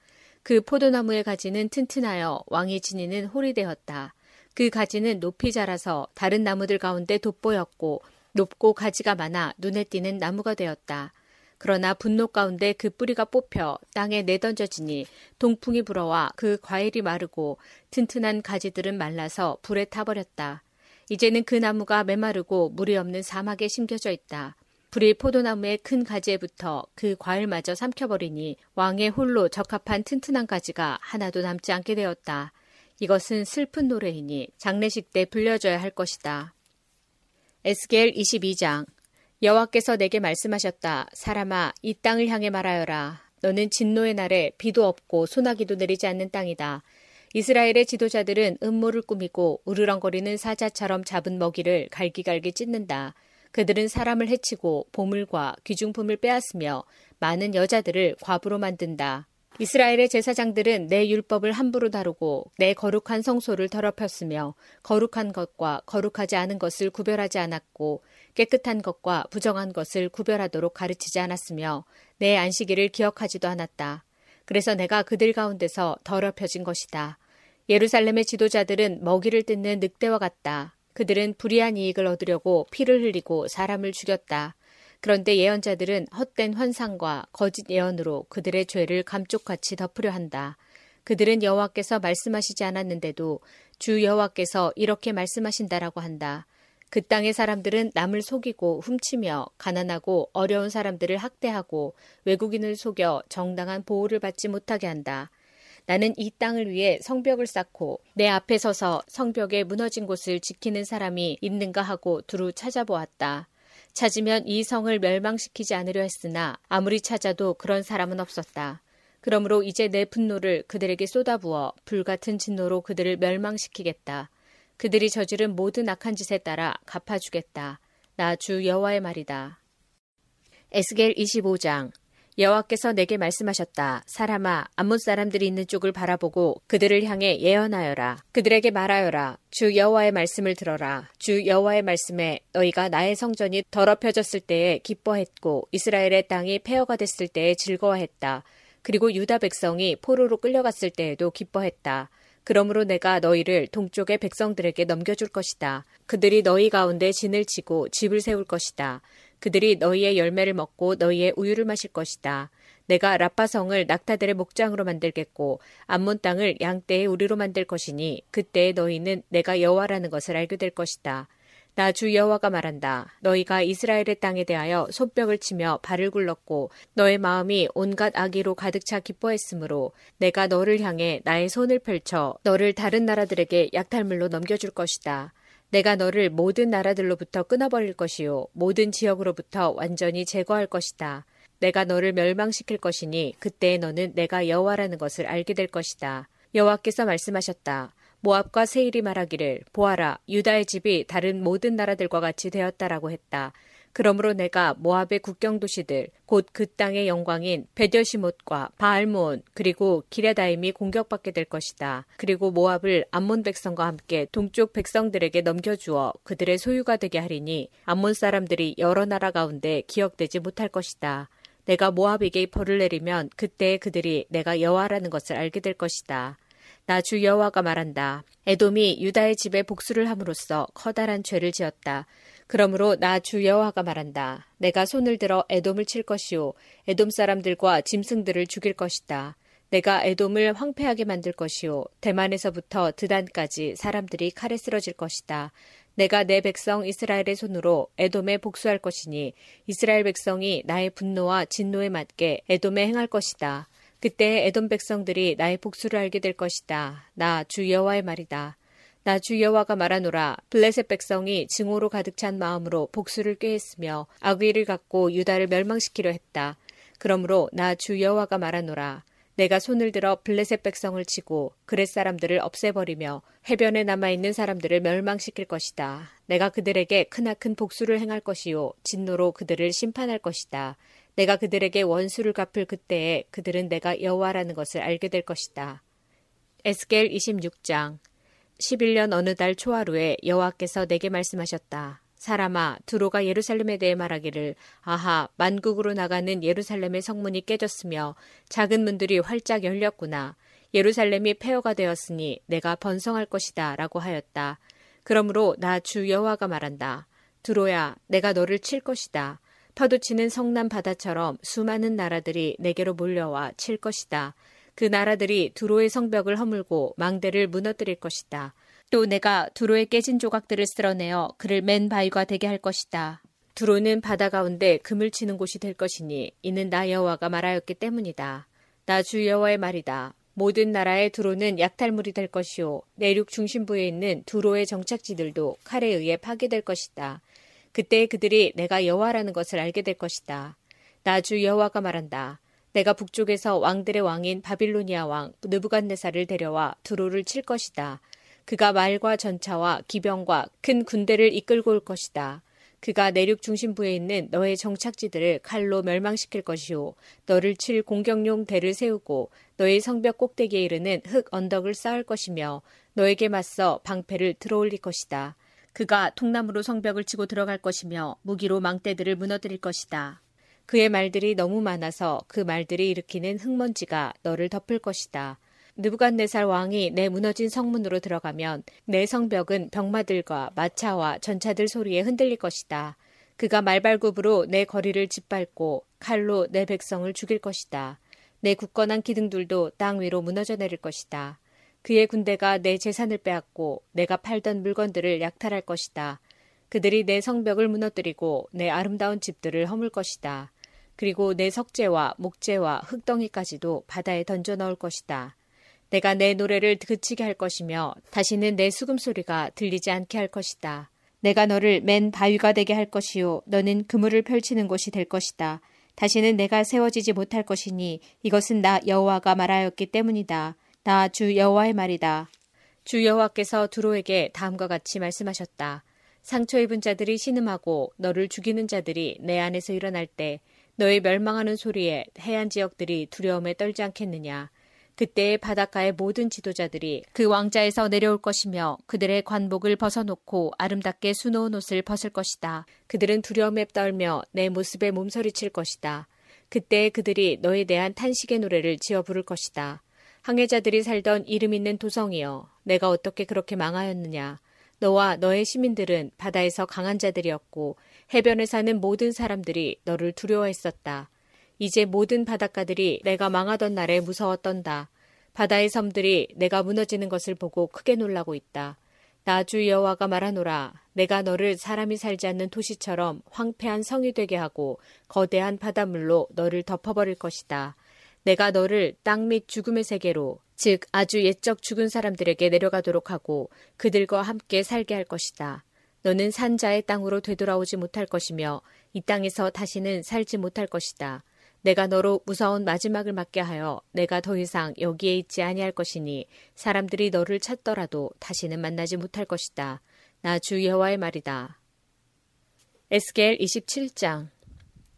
그 포도나무의 가지는 튼튼하여 왕의 지니는 홀이 되었다. 그 가지는 높이 자라서 다른 나무들 가운데 돋보였고 높고 가지가 많아 눈에 띄는 나무가 되었다. 그러나 분노 가운데 그 뿌리가 뽑혀 땅에 내던져지니 동풍이 불어와 그 과일이 마르고 튼튼한 가지들은 말라서 불에 타버렸다. 이제는 그 나무가 메마르고 물이 없는 사막에 심겨져 있다. 불이 포도나무의 큰 가지에 붙어 그 과일마저 삼켜버리니 왕의 홀로 적합한 튼튼한 가지가 하나도 남지 않게 되었다. 이것은 슬픈 노래이니 장례식 때 불려줘야 할 것이다. 에스겔 이십이 장. 여호와께서 내게 말씀하셨다. 사람아, 이 땅을 향해 말하여라. 너는 진노의 날에 비도 없고 소나기도 내리지 않는 땅이다. 이스라엘의 지도자들은 음모를 꾸미고 우르렁거리는 사자처럼 잡은 먹이를 갈기갈기 찢는다. 그들은 사람을 해치고 보물과 귀중품을 빼앗으며 많은 여자들을 과부로 만든다. 이스라엘의 제사장들은 내 율법을 함부로 다루고 내 거룩한 성소를 더럽혔으며 거룩한 것과 거룩하지 않은 것을 구별하지 않았고 깨끗한 것과 부정한 것을 구별하도록 가르치지 않았으며 내 안식일을 기억하지도 않았다. 그래서 내가 그들 가운데서 더럽혀진 것이다. 예루살렘의 지도자들은 먹이를 뜯는 늑대와 같다. 그들은 불의한 이익을 얻으려고 피를 흘리고 사람을 죽였다. 그런데 예언자들은 헛된 환상과 거짓 예언으로 그들의 죄를 감쪽같이 덮으려 한다. 그들은 여호와께서 말씀하시지 않았는데도 주 여호와께서 이렇게 말씀하신다라고 한다. 그 땅의 사람들은 남을 속이고 훔치며 가난하고 어려운 사람들을 학대하고 외국인을 속여 정당한 보호를 받지 못하게 한다. 나는 이 땅을 위해 성벽을 쌓고 내 앞에 서서 성벽의 무너진 곳을 지키는 사람이 있는가 하고 두루 찾아보았다. 찾으면 이 성을 멸망시키지 않으려 했으나 아무리 찾아도 그런 사람은 없었다. 그러므로 이제 내 분노를 그들에게 쏟아부어 불같은 진노로 그들을 멸망시키겠다. 그들이 저지른 모든 악한 짓에 따라 갚아주겠다. 나 주 여호와의 말이다. 에스겔 이십오 장. 여호와께서 내게 말씀하셨다. 사람아, 암몬 사람들이 있는 쪽을 바라보고 그들을 향해 예언하여라. 그들에게 말하여라. 주 여호와의 말씀을 들어라. 주 여호와의 말씀에 너희가 나의 성전이 더럽혀졌을 때에 기뻐했고 이스라엘의 땅이 폐허가 됐을 때에 즐거워했다. 그리고 유다 백성이 포로로 끌려갔을 때에도 기뻐했다. 그러므로 내가 너희를 동쪽의 백성들에게 넘겨줄 것이다. 그들이 너희 가운데 진을 치고 집을 세울 것이다. 그들이 너희의 열매를 먹고 너희의 우유를 마실 것이다. 내가 라파성을 낙타들의 목장으로 만들겠고 암몬 땅을 양떼의 우리로 만들 것이니 그때에 너희는 내가 여호와라는 것을 알게 될 것이다. 나 주 여호와가 말한다. 너희가 이스라엘의 땅에 대하여 손뼉을 치며 발을 굴렀고 너의 마음이 온갖 악의로 가득 차 기뻐했으므로 내가 너를 향해 나의 손을 펼쳐 너를 다른 나라들에게 약탈물로 넘겨줄 것이다. 내가 너를 모든 나라들로부터 끊어버릴 것이요 모든 지역으로부터 완전히 제거할 것이다. 내가 너를 멸망시킬 것이니 그때 너는 내가 여호와라는 것을 알게 될 것이다. 여호와께서 말씀하셨다. 모압과 세일이 말하기를 보아라, 유다의 집이 다른 모든 나라들과 같이 되었다라고 했다. 그러므로 내가 모압의 국경 도시들 곧 그 땅의 영광인 베데시못과 바알몬 그리고 기레다임이 공격받게 될 것이다. 그리고 모압을 암몬 백성과 함께 동쪽 백성들에게 넘겨주어 그들의 소유가 되게 하리니 암몬 사람들이 여러 나라 가운데 기억되지 못할 것이다. 내가 모압에게 벌을 내리면 그때 그들이 내가 여호와라는 것을 알게 될 것이다. 나 주 여호와가 말한다. 에돔이 유다의 집에 복수를 함으로써 커다란 죄를 지었다. 그러므로 나 주 여호와가 말한다. 내가 손을 들어 에돔을 칠 것이요 에돔 사람들과 짐승들을 죽일 것이다. 내가 에돔을 황폐하게 만들 것이요 대만에서부터 드단까지 사람들이 칼에 쓰러질 것이다. 내가 내 백성 이스라엘의 손으로 에돔에 복수할 것이니 이스라엘 백성이 나의 분노와 진노에 맞게 에돔에 행할 것이다. 그때 에돔 백성들이 나의 복수를 알게 될 것이다. 나 주 여호와의 말이다. 나 주 여호와가 말하노라. 블레셋 백성이 증오로 가득 찬 마음으로 복수를 꾀했으며 악의를 갖고 유다를 멸망시키려 했다. 그러므로 나 주 여호와가 말하노라. 내가 손을 들어 블레셋 백성을 치고 그렛 사람들을 없애버리며 해변에 남아있는 사람들을 멸망시킬 것이다. 내가 그들에게 크나큰 복수를 행할 것이요 진노로 그들을 심판할 것이다. 내가 그들에게 원수를 갚을 그때에 그들은 내가 여호와라는 것을 알게 될 것이다. 에스겔 이십육 장. 십일 년 어느 달 초하루에 여호와께서 내게 말씀하셨다. 사람아, 두로가 예루살렘에 대해 말하기를 아하, 만국으로 나가는 예루살렘의 성문이 깨졌으며 작은 문들이 활짝 열렸구나. 예루살렘이 폐허가 되었으니 내가 번성할 것이다 라고 하였다. 그러므로 나 주 여호와가 말한다. 두로야, 내가 너를 칠 것이다. 파도치는 성남 바다처럼 수많은 나라들이 내게로 몰려와 칠 것이다. 그 나라들이 두로의 성벽을 허물고 망대를 무너뜨릴 것이다. 또 내가 두로의 깨진 조각들을 쓸어내어 그를 맨 바위가 되게 할 것이다. 두로는 바다 가운데 금을 치는 곳이 될 것이니 이는 나 여호와가 말하였기 때문이다. 나 주 여호와의 말이다. 모든 나라의 두로는 약탈물이 될 것이요 내륙 중심부에 있는 두로의 정착지들도 칼에 의해 파괴될 것이다. 그때 그들이 내가 여호와라는 것을 알게 될 것이다. 나 주 여호와가 말한다. 내가 북쪽에서 왕들의 왕인 바빌로니아 왕 느부갓네살을 데려와 두로를 칠 것이다. 그가 말과 전차와 기병과 큰 군대를 이끌고 올 것이다. 그가 내륙 중심부에 있는 너의 정착지들을 칼로 멸망시킬 것이요 너를 칠 공격용 대를 세우고 너의 성벽 꼭대기에 이르는 흙 언덕을 쌓을 것이며 너에게 맞서 방패를 들어올릴 것이다. 그가 통나무로 성벽을 치고 들어갈 것이며 무기로 망대들을 무너뜨릴 것이다. 그의 말들이 너무 많아서 그 말들이 일으키는 흙먼지가 너를 덮을 것이다. 느부갓네살 왕이 내 무너진 성문으로 들어가면 내 성벽은 병마들과 마차와 전차들 소리에 흔들릴 것이다. 그가 말발굽으로 내 거리를 짓밟고 칼로 내 백성을 죽일 것이다. 내 굳건한 기둥들도 땅 위로 무너져 내릴 것이다. 그의 군대가 내 재산을 빼앗고 내가 팔던 물건들을 약탈할 것이다. 그들이 내 성벽을 무너뜨리고 내 아름다운 집들을 허물 것이다. 그리고 내 석재와 목재와 흙덩이까지도 바다에 던져 넣을 것이다. 내가 내 노래를 그치게 할 것이며 다시는 내 수금소리가 들리지 않게 할 것이다. 내가 너를 맨 바위가 되게 할 것이요 너는 그물을 펼치는 곳이 될 것이다. 다시는 내가 세워지지 못할 것이니 이것은 나 여호와가 말하였기 때문이다. 나 주 여호와의 말이다. 주 여호와께서 두로에게 다음과 같이 말씀하셨다. 상처 입은 자들이 신음하고 너를 죽이는 자들이 내 안에서 일어날 때 너의 멸망하는 소리에 해안 지역들이 두려움에 떨지 않겠느냐. 그때의 바닷가의 모든 지도자들이 그 왕자에서 내려올 것이며 그들의 관복을 벗어놓고 아름답게 수놓은 옷을 벗을 것이다. 그들은 두려움에 떨며 내 모습에 몸서리칠 것이다. 그때 그들이 너에 대한 탄식의 노래를 지어 부를 것이다. 항해자들이 살던 이름 있는 도성이여, 내가 어떻게 그렇게 망하였느냐. 너와 너의 시민들은 바다에서 강한 자들이었고 해변에 사는 모든 사람들이 너를 두려워했었다. 이제 모든 바닷가들이 내가 망하던 날에 무서워 떤다. 바다의 섬들이 내가 무너지는 것을 보고 크게 놀라고 있다. 나 주 여호와가 말하노라. 내가 너를 사람이 살지 않는 도시처럼 황폐한 성이 되게 하고 거대한 바닷물로 너를 덮어버릴 것이다. 내가 너를 땅 및 죽음의 세계로, 즉 아주 옛적 죽은 사람들에게 내려가도록 하고 그들과 함께 살게 할 것이다. 너는 산자의 땅으로 되돌아오지 못할 것이며 이 땅에서 다시는 살지 못할 것이다. 내가 너로 무서운 마지막을 맞게 하여 내가 더 이상 여기에 있지 아니할 것이니 사람들이 너를 찾더라도 다시는 만나지 못할 것이다. 나 주 여호와의 말이다. 에스겔 이십칠 장.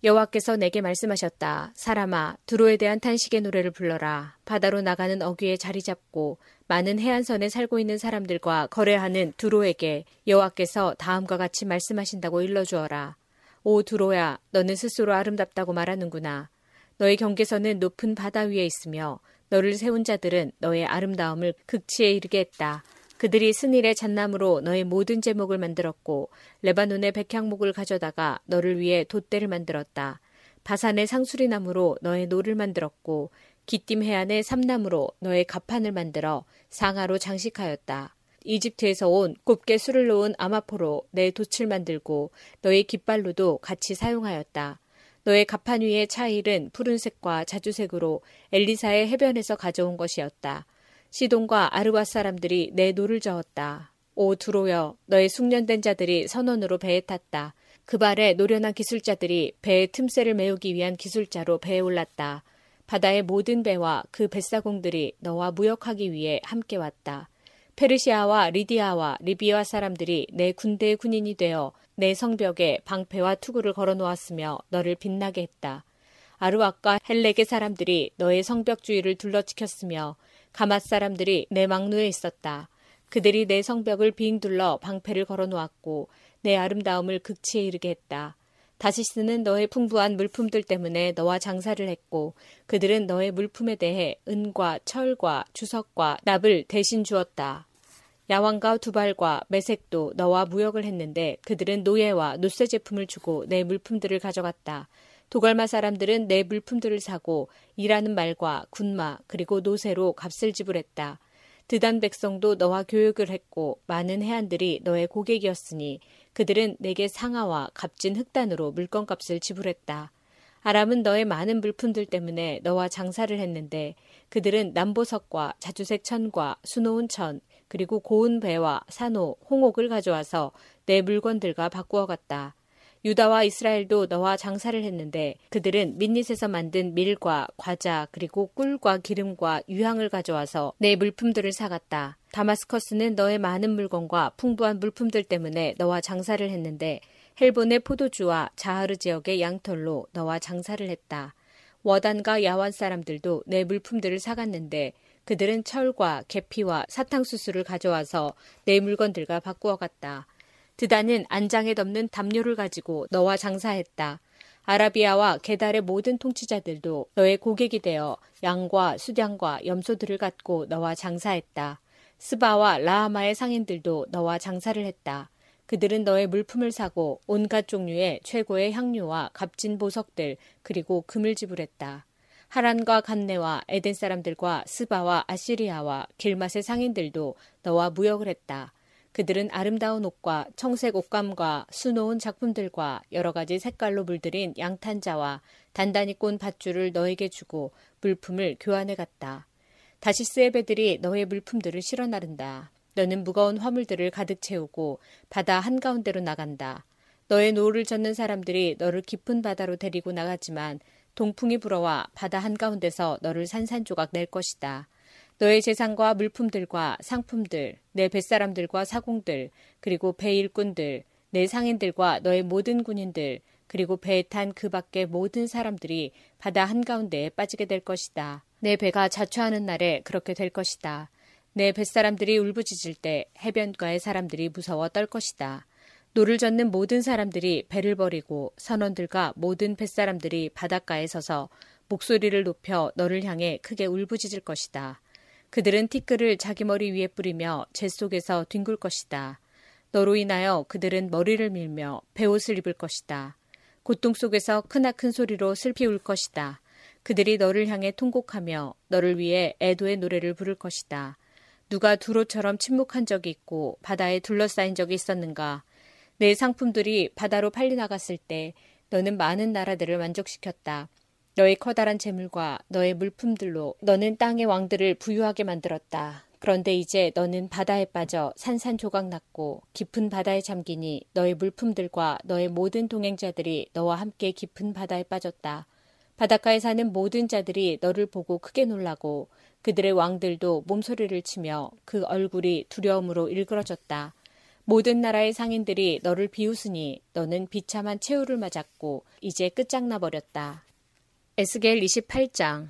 여호와께서 내게 말씀하셨다. 사람아, 두로에 대한 탄식의 노래를 불러라. 바다로 나가는 어귀에 자리 잡고 많은 해안선에 살고 있는 사람들과 거래하는 두로에게 여호와께서 다음과 같이 말씀하신다고 일러주어라. 오 두로야, 너는 스스로 아름답다고 말하는구나. 너의 경계선은 높은 바다 위에 있으며 너를 세운 자들은 너의 아름다움을 극치에 이르게 했다. 그들이 스닐의 잣나무로 너의 모든 제목을 만들었고 레바논의 백향목을 가져다가 너를 위해 돛대를 만들었다. 바산의 상수리나무로 너의 노를 만들었고 기띔 해안의 삼나무로 너의 가판을 만들어 상아로 장식하였다. 이집트에서 온 곱게 술을 놓은 아마포로 내 돛을 만들고 너의 깃발로도 같이 사용하였다. 너의 가판 위의 차일은 푸른색과 자주색으로 엘리사의 해변에서 가져온 것이었다. 시돈과 아르와 사람들이 내 노를 저었다. 오 두로여, 너의 숙련된 자들이 선원으로 배에 탔다. 그 발에 노련한 기술자들이 배의 틈새를 메우기 위한 기술자로 배에 올랐다. 바다의 모든 배와 그 뱃사공들이 너와 무역하기 위해 함께 왔다. 페르시아와 리디아와 리비아 사람들이 내 군대의 군인이 되어 내 성벽에 방패와 투구를 걸어놓았으며 너를 빛나게 했다. 아르와과 헬렉의 사람들이 너의 성벽 주위를 둘러지켰으며 가맛 사람들이 내 망루에 있었다. 그들이 내 성벽을 빙둘러 방패를 걸어놓았고 내 아름다움을 극치에 이르게 했다. 다시스는 너의 풍부한 물품들 때문에 너와 장사를 했고 그들은 너의 물품에 대해 은과 철과 주석과 납을 대신 주었다. 야완과 두발과 메색도 너와 무역을 했는데 그들은 노예와 노쇠 제품을 주고 내 물품들을 가져갔다. 도갈마 사람들은 내 물품들을 사고 일하는 말과 군마 그리고 노쇠로 값을 지불했다. 드단 백성도 너와 교육을 했고 많은 해안들이 너의 고객이었으니 그들은 내게 상아와 값진 흑단으로 물건값을 지불했다. 아람은 너의 많은 물품들 때문에 너와 장사를 했는데 그들은 남보석과 자주색 천과 수놓은 천 그리고 고운 배와 산호, 홍옥을 가져와서 내 물건들과 바꾸어 갔다. 유다와 이스라엘도 너와 장사를 했는데 그들은 민닛에서 만든 밀과 과자 그리고 꿀과 기름과 유향을 가져와서 내 물품들을 사갔다. 다마스커스는 너의 많은 물건과 풍부한 물품들 때문에 너와 장사를 했는데 헬본의 포도주와 자하르 지역의 양털로 너와 장사를 했다. 워단과 야완 사람들도 내 물품들을 사갔는데 그들은 철과 계피와 사탕수수를 가져와서 내 물건들과 바꾸어 갔다. 드단은 안장에 덮는 담요를 가지고 너와 장사했다. 아라비아와 게달의 모든 통치자들도 너의 고객이 되어 양과 수량과 염소들을 갖고 너와 장사했다. 스바와 라하마의 상인들도 너와 장사를 했다. 그들은 너의 물품을 사고 온갖 종류의 최고의 향료와 값진 보석들 그리고 금을 지불했다. 하란과 간네와 에덴 사람들과 스바와 아시리아와 길맛의 상인들도 너와 무역을 했다. 그들은 아름다운 옷과 청색 옷감과 수놓은 작품들과 여러 가지 색깔로 물들인 양탄자와 단단히 꼰 밧줄을 너에게 주고 물품을 교환해 갔다. 다시스의 배들이 너의 물품들을 실어 나른다. 너는 무거운 화물들을 가득 채우고 바다 한가운데로 나간다. 너의 노를 젓는 사람들이 너를 깊은 바다로 데리고 나가지만 동풍이 불어와 바다 한가운데서 너를 산산조각 낼 것이다. 너의 재산과 물품들과 상품들, 내 뱃사람들과 사공들, 그리고 배 일꾼들, 내 상인들과 너의 모든 군인들, 그리고 배에 탄 그 밖의 모든 사람들이 바다 한가운데에 빠지게 될 것이다. 내 배가 좌초하는 날에 그렇게 될 것이다. 내 뱃사람들이 울부짖을 때 해변가의 사람들이 무서워 떨 것이다. 노를 젓는 모든 사람들이 배를 버리고 선원들과 모든 뱃사람들이 바닷가에 서서 목소리를 높여 너를 향해 크게 울부짖을 것이다. 그들은 티끌을 자기 머리 위에 뿌리며 재 속에서 뒹굴 것이다. 너로 인하여 그들은 머리를 밀며 베옷을 입을 것이다. 고통 속에서 크나큰 소리로 슬피 울 것이다. 그들이 너를 향해 통곡하며 너를 위해 애도의 노래를 부를 것이다. 누가 두로처럼 침묵한 적이 있고 바다에 둘러싸인 적이 있었는가? 내 상품들이 바다로 팔리 나갔을 때 너는 많은 나라들을 만족시켰다. 너의 커다란 재물과 너의 물품들로 너는 땅의 왕들을 부유하게 만들었다. 그런데 이제 너는 바다에 빠져 산산조각 났고 깊은 바다에 잠기니 너의 물품들과 너의 모든 동행자들이 너와 함께 깊은 바다에 빠졌다. 바닷가에 사는 모든 자들이 너를 보고 크게 놀라고 그들의 왕들도 몸소리를 치며 그 얼굴이 두려움으로 일그러졌다. 모든 나라의 상인들이 너를 비웃으니 너는 비참한 최후를 맞았고 이제 끝장나 버렸다. 에스겔 이십팔 장.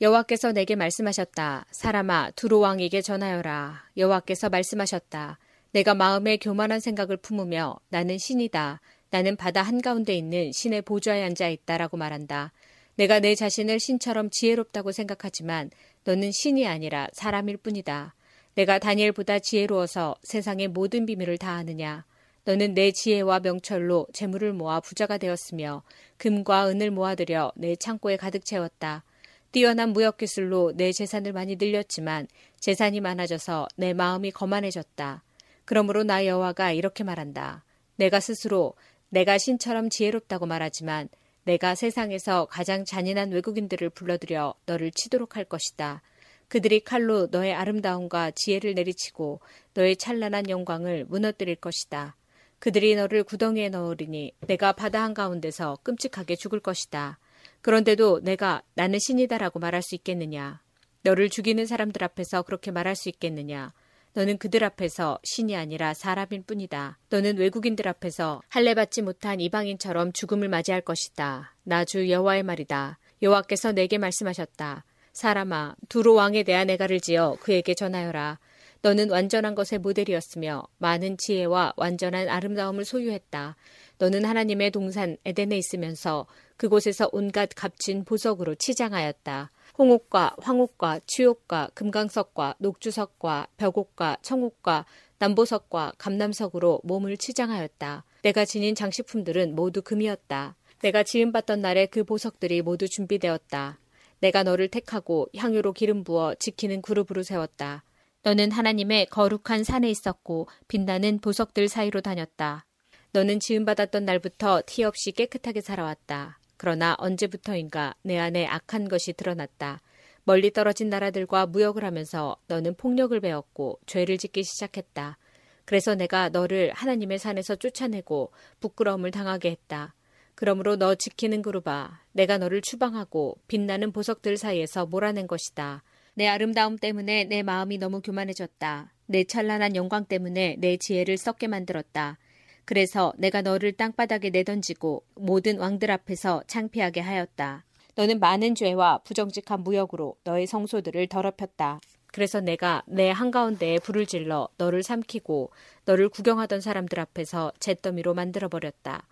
여호와께서 내게 말씀하셨다. 사람아, 두로 왕에게 전하여라. 여호와께서 말씀하셨다. 내가 마음에 교만한 생각을 품으며 나는 신이다. 나는 바다 한가운데 있는 신의 보좌에 앉아 있다라고 말한다. 내가 내 자신을 신처럼 지혜롭다고 생각하지만 너는 신이 아니라 사람일 뿐이다. 내가 다니엘보다 지혜로워서 세상의 모든 비밀을 다 아느냐. 너는 내 지혜와 명철로 재물을 모아 부자가 되었으며 금과 은을 모아들여 내 창고에 가득 채웠다. 뛰어난 무역기술로 내 재산을 많이 늘렸지만 재산이 많아져서 내 마음이 거만해졌다. 그러므로 나 여호와가 이렇게 말한다. 내가 스스로 내가 신처럼 지혜롭다고 말하지만 내가 세상에서 가장 잔인한 외국인들을 불러들여 너를 치도록 할 것이다. 그들이 칼로 너의 아름다움과 지혜를 내리치고 너의 찬란한 영광을 무너뜨릴 것이다. 그들이 너를 구덩이에 넣으리니 내가 바다 한가운데서 끔찍하게 죽을 것이다. 그런데도 내가 나는 신이다라고 말할 수 있겠느냐? 너를 죽이는 사람들 앞에서 그렇게 말할 수 있겠느냐? 너는 그들 앞에서 신이 아니라 사람일 뿐이다. 너는 외국인들 앞에서 할례받지 못한 이방인처럼 죽음을 맞이할 것이다. 나 주 여호와의 말이다. 여호와께서 내게 말씀하셨다. 사람아, 두로 왕에 대한 애가를 지어 그에게 전하여라. 너는 완전한 것의 모델이었으며 많은 지혜와 완전한 아름다움을 소유했다. 너는 하나님의 동산 에덴에 있으면서 그곳에서 온갖 값진 보석으로 치장하였다. 홍옥과 황옥과 취옥과 금강석과 녹주석과 벽옥과 청옥과 남보석과 감남석으로 몸을 치장하였다. 내가 지닌 장식품들은 모두 금이었다. 내가 지음받던 날에 그 보석들이 모두 준비되었다. 내가 너를 택하고 향유로 기름 부어 지키는 그룹으로 세웠다. 너는 하나님의 거룩한 산에 있었고 빛나는 보석들 사이로 다녔다. 너는 지음받았던 날부터 티없이 깨끗하게 살아왔다. 그러나 언제부터인가 내 안에 악한 것이 드러났다. 멀리 떨어진 나라들과 무역을 하면서 너는 폭력을 배웠고 죄를 짓기 시작했다. 그래서 내가 너를 하나님의 산에서 쫓아내고 부끄러움을 당하게 했다. 그러므로 너 지키는 그룹아, 내가 너를 추방하고 빛나는 보석들 사이에서 몰아낸 것이다. 내 아름다움 때문에 내 마음이 너무 교만해졌다. 내 찬란한 영광 때문에 내 지혜를 썩게 만들었다. 그래서 내가 너를 땅바닥에 내던지고 모든 왕들 앞에서 창피하게 하였다. 너는 많은 죄와 부정직한 무역으로 너의 성소들을 더럽혔다. 그래서 내가 내 한가운데에 불을 질러 너를 삼키고 너를 구경하던 사람들 앞에서 잿더미로 만들어버렸다.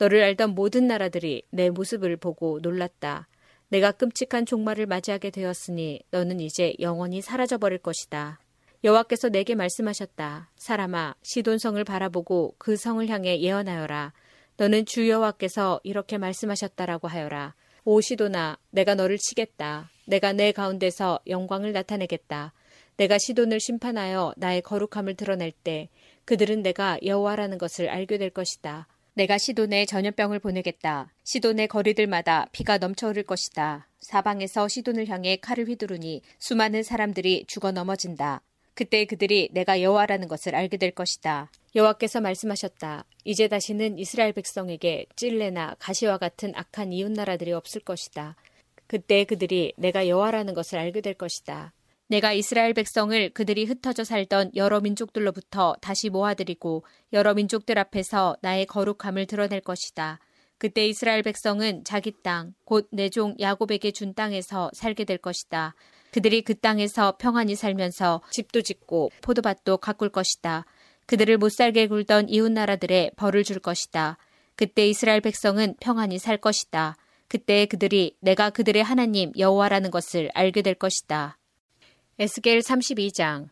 너를 알던 모든 나라들이 내 모습을 보고 놀랐다. 내가 끔찍한 종말을 맞이하게 되었으니 너는 이제 영원히 사라져버릴 것이다. 여호와께서 내게 말씀하셨다. 사람아, 시돈성을 바라보고 그 성을 향해 예언하여라. 너는 주 여호와께서 이렇게 말씀하셨다라고 하여라. 오 시돈아, 내가 너를 치겠다. 내가 내 가운데서 영광을 나타내겠다. 내가 시돈을 심판하여 나의 거룩함을 드러낼 때 그들은 내가 여호와라는 것을 알게 될 것이다. 내가 시돈에 전염병을 보내겠다. 시돈의 거리들마다 피가 넘쳐흐를 것이다. 사방에서 시돈을 향해 칼을 휘두르니 수많은 사람들이 죽어 넘어진다. 그때 그들이 내가 여호와라는 것을 알게 될 것이다. 여호와께서 말씀하셨다. 이제 다시는 이스라엘 백성에게 찔레나 가시와 같은 악한 이웃 나라들이 없을 것이다. 그때 그들이 내가 여호와라는 것을 알게 될 것이다. 내가 이스라엘 백성을 그들이 흩어져 살던 여러 민족들로부터 다시 모아들이고 여러 민족들 앞에서 나의 거룩함을 드러낼 것이다. 그때 이스라엘 백성은 자기 땅, 곧 내 종 야곱에게 준 땅에서 살게 될 것이다. 그들이 그 땅에서 평안히 살면서 집도 짓고 포도밭도 가꿀 것이다. 그들을 못 살게 굴던 이웃 나라들의 벌을 줄 것이다. 그때 이스라엘 백성은 평안히 살 것이다. 그때 그들이 내가 그들의 하나님 여호와라는 것을 알게 될 것이다. 에스겔 삼십이 장.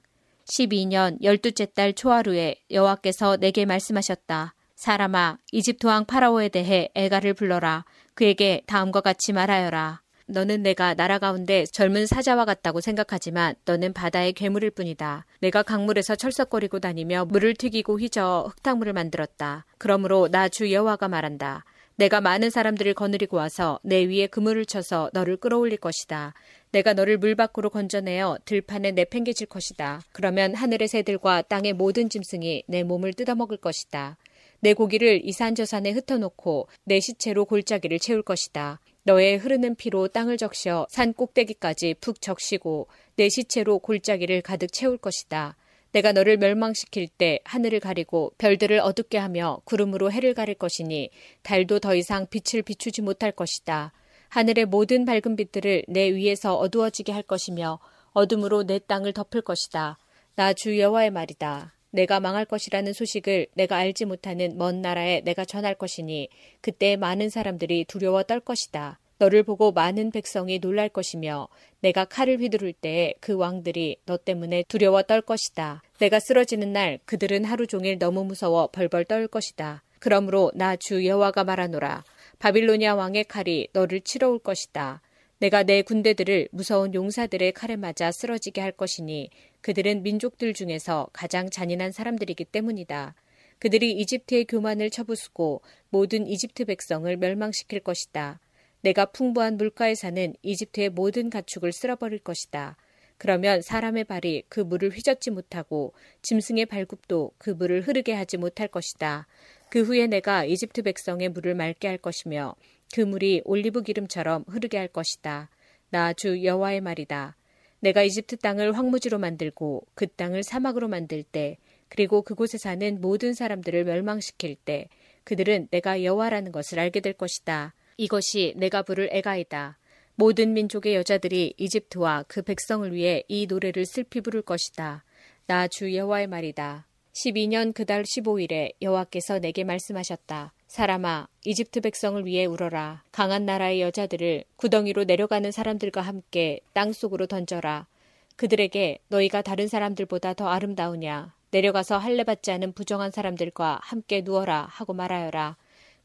십이 년 열둘째 달 초하루에 여호와께서 내게 말씀하셨다. 사람아, 이집트 왕 파라오에 대해 애가를 불러라. 그에게 다음과 같이 말하여라. 너는 내가 나라 가운데 젊은 사자와 같다고 생각하지만 너는 바다의 괴물일 뿐이다. 내가 강물에서 철썩거리고 다니며 물을 튀기고 휘저어 흙탕물을 만들었다. 그러므로 나 주 여호와가 말한다. 내가 많은 사람들을 거느리고 와서 내 위에 그물을 쳐서 너를 끌어올릴 것이다. 내가 너를 물 밖으로 건져내어 들판에 내팽개칠 것이다. 그러면 하늘의 새들과 땅의 모든 짐승이 내 몸을 뜯어먹을 것이다. 내 고기를 이산저산에 흩어놓고 내 시체로 골짜기를 채울 것이다. 너의 흐르는 피로 땅을 적셔 산 꼭대기까지 푹 적시고 내 시체로 골짜기를 가득 채울 것이다. 내가 너를 멸망시킬 때 하늘을 가리고 별들을 어둡게 하며 구름으로 해를 가릴 것이니 달도 더 이상 빛을 비추지 못할 것이다. 하늘의 모든 밝은 빛들을 내 위에서 어두워지게 할 것이며 어둠으로 내 땅을 덮을 것이다. 나 주 여호와의 말이다. 내가 망할 것이라는 소식을 내가 알지 못하는 먼 나라에 내가 전할 것이니 그때 많은 사람들이 두려워 떨 것이다. 너를 보고 많은 백성이 놀랄 것이며 내가 칼을 휘두를 때에 그 왕들이 너 때문에 두려워 떨 것이다. 내가 쓰러지는 날 그들은 하루 종일 너무 무서워 벌벌 떨 것이다. 그러므로 나 주 여호와가 말하노라. 바빌로니아 왕의 칼이 너를 치러 올 것이다. 내가 내 군대들을 무서운 용사들의 칼에 맞아 쓰러지게 할 것이니 그들은 민족들 중에서 가장 잔인한 사람들이기 때문이다. 그들이 이집트의 교만을 쳐부수고 모든 이집트 백성을 멸망시킬 것이다. 내가 풍부한 물가에 사는 이집트의 모든 가축을 쓸어버릴 것이다. 그러면 사람의 발이 그 물을 휘젓지 못하고 짐승의 발굽도 그 물을 흐르게 하지 못할 것이다. 그 후에 내가 이집트 백성의 물을 맑게 할 것이며 그 물이 올리브 기름처럼 흐르게 할 것이다. 나 주 여호와의 말이다. 내가 이집트 땅을 황무지로 만들고 그 땅을 사막으로 만들 때 그리고 그곳에 사는 모든 사람들을 멸망시킬 때 그들은 내가 여호와라는 것을 알게 될 것이다. 이것이 내가 부를 애가이다. 모든 민족의 여자들이 이집트와 그 백성을 위해 이 노래를 슬피 부를 것이다. 나 주 여호와의 말이다. 십이 년 그달 십오 일에 여호와께서 내게 말씀하셨다. 사람아, 이집트 백성을 위해 울어라. 강한 나라의 여자들을 구덩이로 내려가는 사람들과 함께 땅속으로 던져라. 그들에게 너희가 다른 사람들보다 더 아름다우냐? 내려가서 할례받지 않은 부정한 사람들과 함께 누워라 하고 말하여라.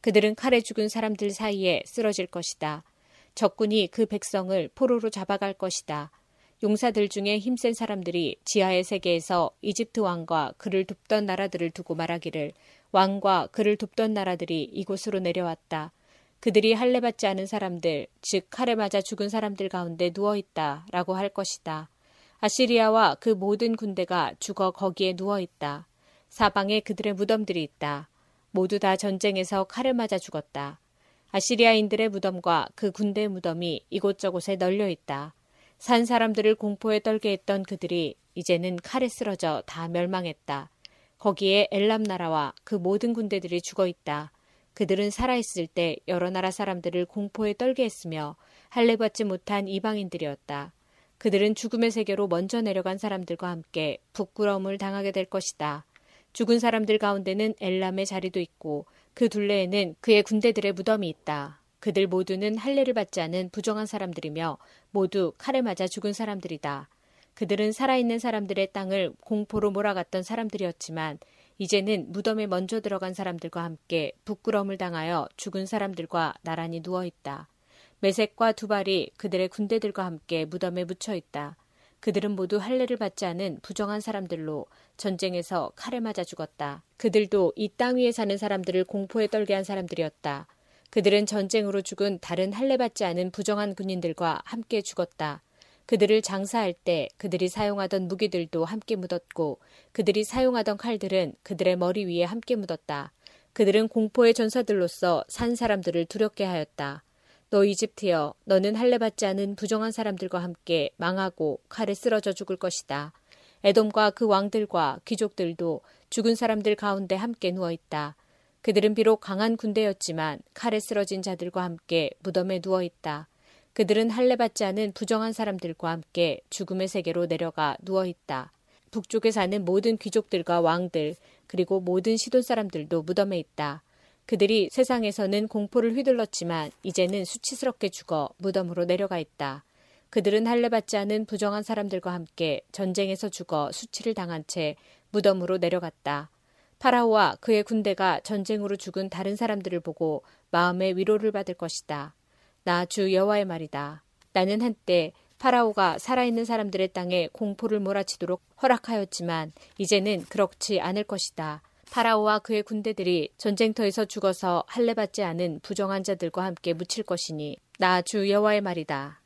그들은 칼에 죽은 사람들 사이에 쓰러질 것이다. 적군이 그 백성을 포로로 잡아갈 것이다. 용사들 중에 힘센 사람들이 지하의 세계에서 이집트 왕과 그를 돕던 나라들을 두고 말하기를, 왕과 그를 돕던 나라들이 이곳으로 내려왔다. 그들이 할례받지 않은 사람들, 즉 칼에 맞아 죽은 사람들 가운데 누워있다 라고 할 것이다. 아시리아와 그 모든 군대가 죽어 거기에 누워있다. 사방에 그들의 무덤들이 있다. 모두 다 전쟁에서 칼을 맞아 죽었다. 아시리아인들의 무덤과 그 군대의 무덤이 이곳저곳에 널려있다. 산 사람들을 공포에 떨게 했던 그들이 이제는 칼에 쓰러져 다 멸망했다. 거기에 엘람 나라와 그 모든 군대들이 죽어있다. 그들은 살아있을 때 여러 나라 사람들을 공포에 떨게 했으며 할례받지 못한 이방인들이었다. 그들은 죽음의 세계로 먼저 내려간 사람들과 함께 부끄러움을 당하게 될 것이다. 죽은 사람들 가운데는 엘람의 자리도 있고 그 둘레에는 그의 군대들의 무덤이 있다. 그들 모두는 할례를 받지 않은 부정한 사람들이며 모두 칼에 맞아 죽은 사람들이다. 그들은 살아있는 사람들의 땅을 공포로 몰아갔던 사람들이었지만 이제는 무덤에 먼저 들어간 사람들과 함께 부끄러움을 당하여 죽은 사람들과 나란히 누워있다. 메색과 두발이 그들의 군대들과 함께 무덤에 묻혀있다. 그들은 모두 할례를 받지 않은 부정한 사람들로 전쟁에서 칼에 맞아 죽었다. 그들도 이 땅 위에 사는 사람들을 공포에 떨게 한 사람들이었다. 그들은 전쟁으로 죽은 다른 할례받지 않은 부정한 군인들과 함께 죽었다. 그들을 장사할 때 그들이 사용하던 무기들도 함께 묻었고 그들이 사용하던 칼들은 그들의 머리 위에 함께 묻었다. 그들은 공포의 전사들로서 산 사람들을 두렵게 하였다. 너 이집트여, 너는 할례받지 않은 부정한 사람들과 함께 망하고 칼에 쓰러져 죽을 것이다. 에돔과 그 왕들과 귀족들도 죽은 사람들 가운데 함께 누워있다. 그들은 비록 강한 군대였지만 칼에 쓰러진 자들과 함께 무덤에 누워있다. 그들은 할례받지 않은 부정한 사람들과 함께 죽음의 세계로 내려가 누워있다. 북쪽에 사는 모든 귀족들과 왕들, 그리고 모든 시돈 사람들도 무덤에 있다. 그들이 세상에서는 공포를 휘둘렀지만 이제는 수치스럽게 죽어 무덤으로 내려가 있다. 그들은 할례받지 않은 부정한 사람들과 함께 전쟁에서 죽어 수치를 당한 채 무덤으로 내려갔다. 파라오와 그의 군대가 전쟁으로 죽은 다른 사람들을 보고 마음의 위로를 받을 것이다. 나 주 여호와의 말이다. 나는 한때 파라오가 살아있는 사람들의 땅에 공포를 몰아치도록 허락하였지만 이제는 그렇지 않을 것이다. 파라오와 그의 군대들이 전쟁터에서 죽어서 할례받지 않은 부정한 자들과 함께 묻힐 것이니 나 주 여호와의 말이다.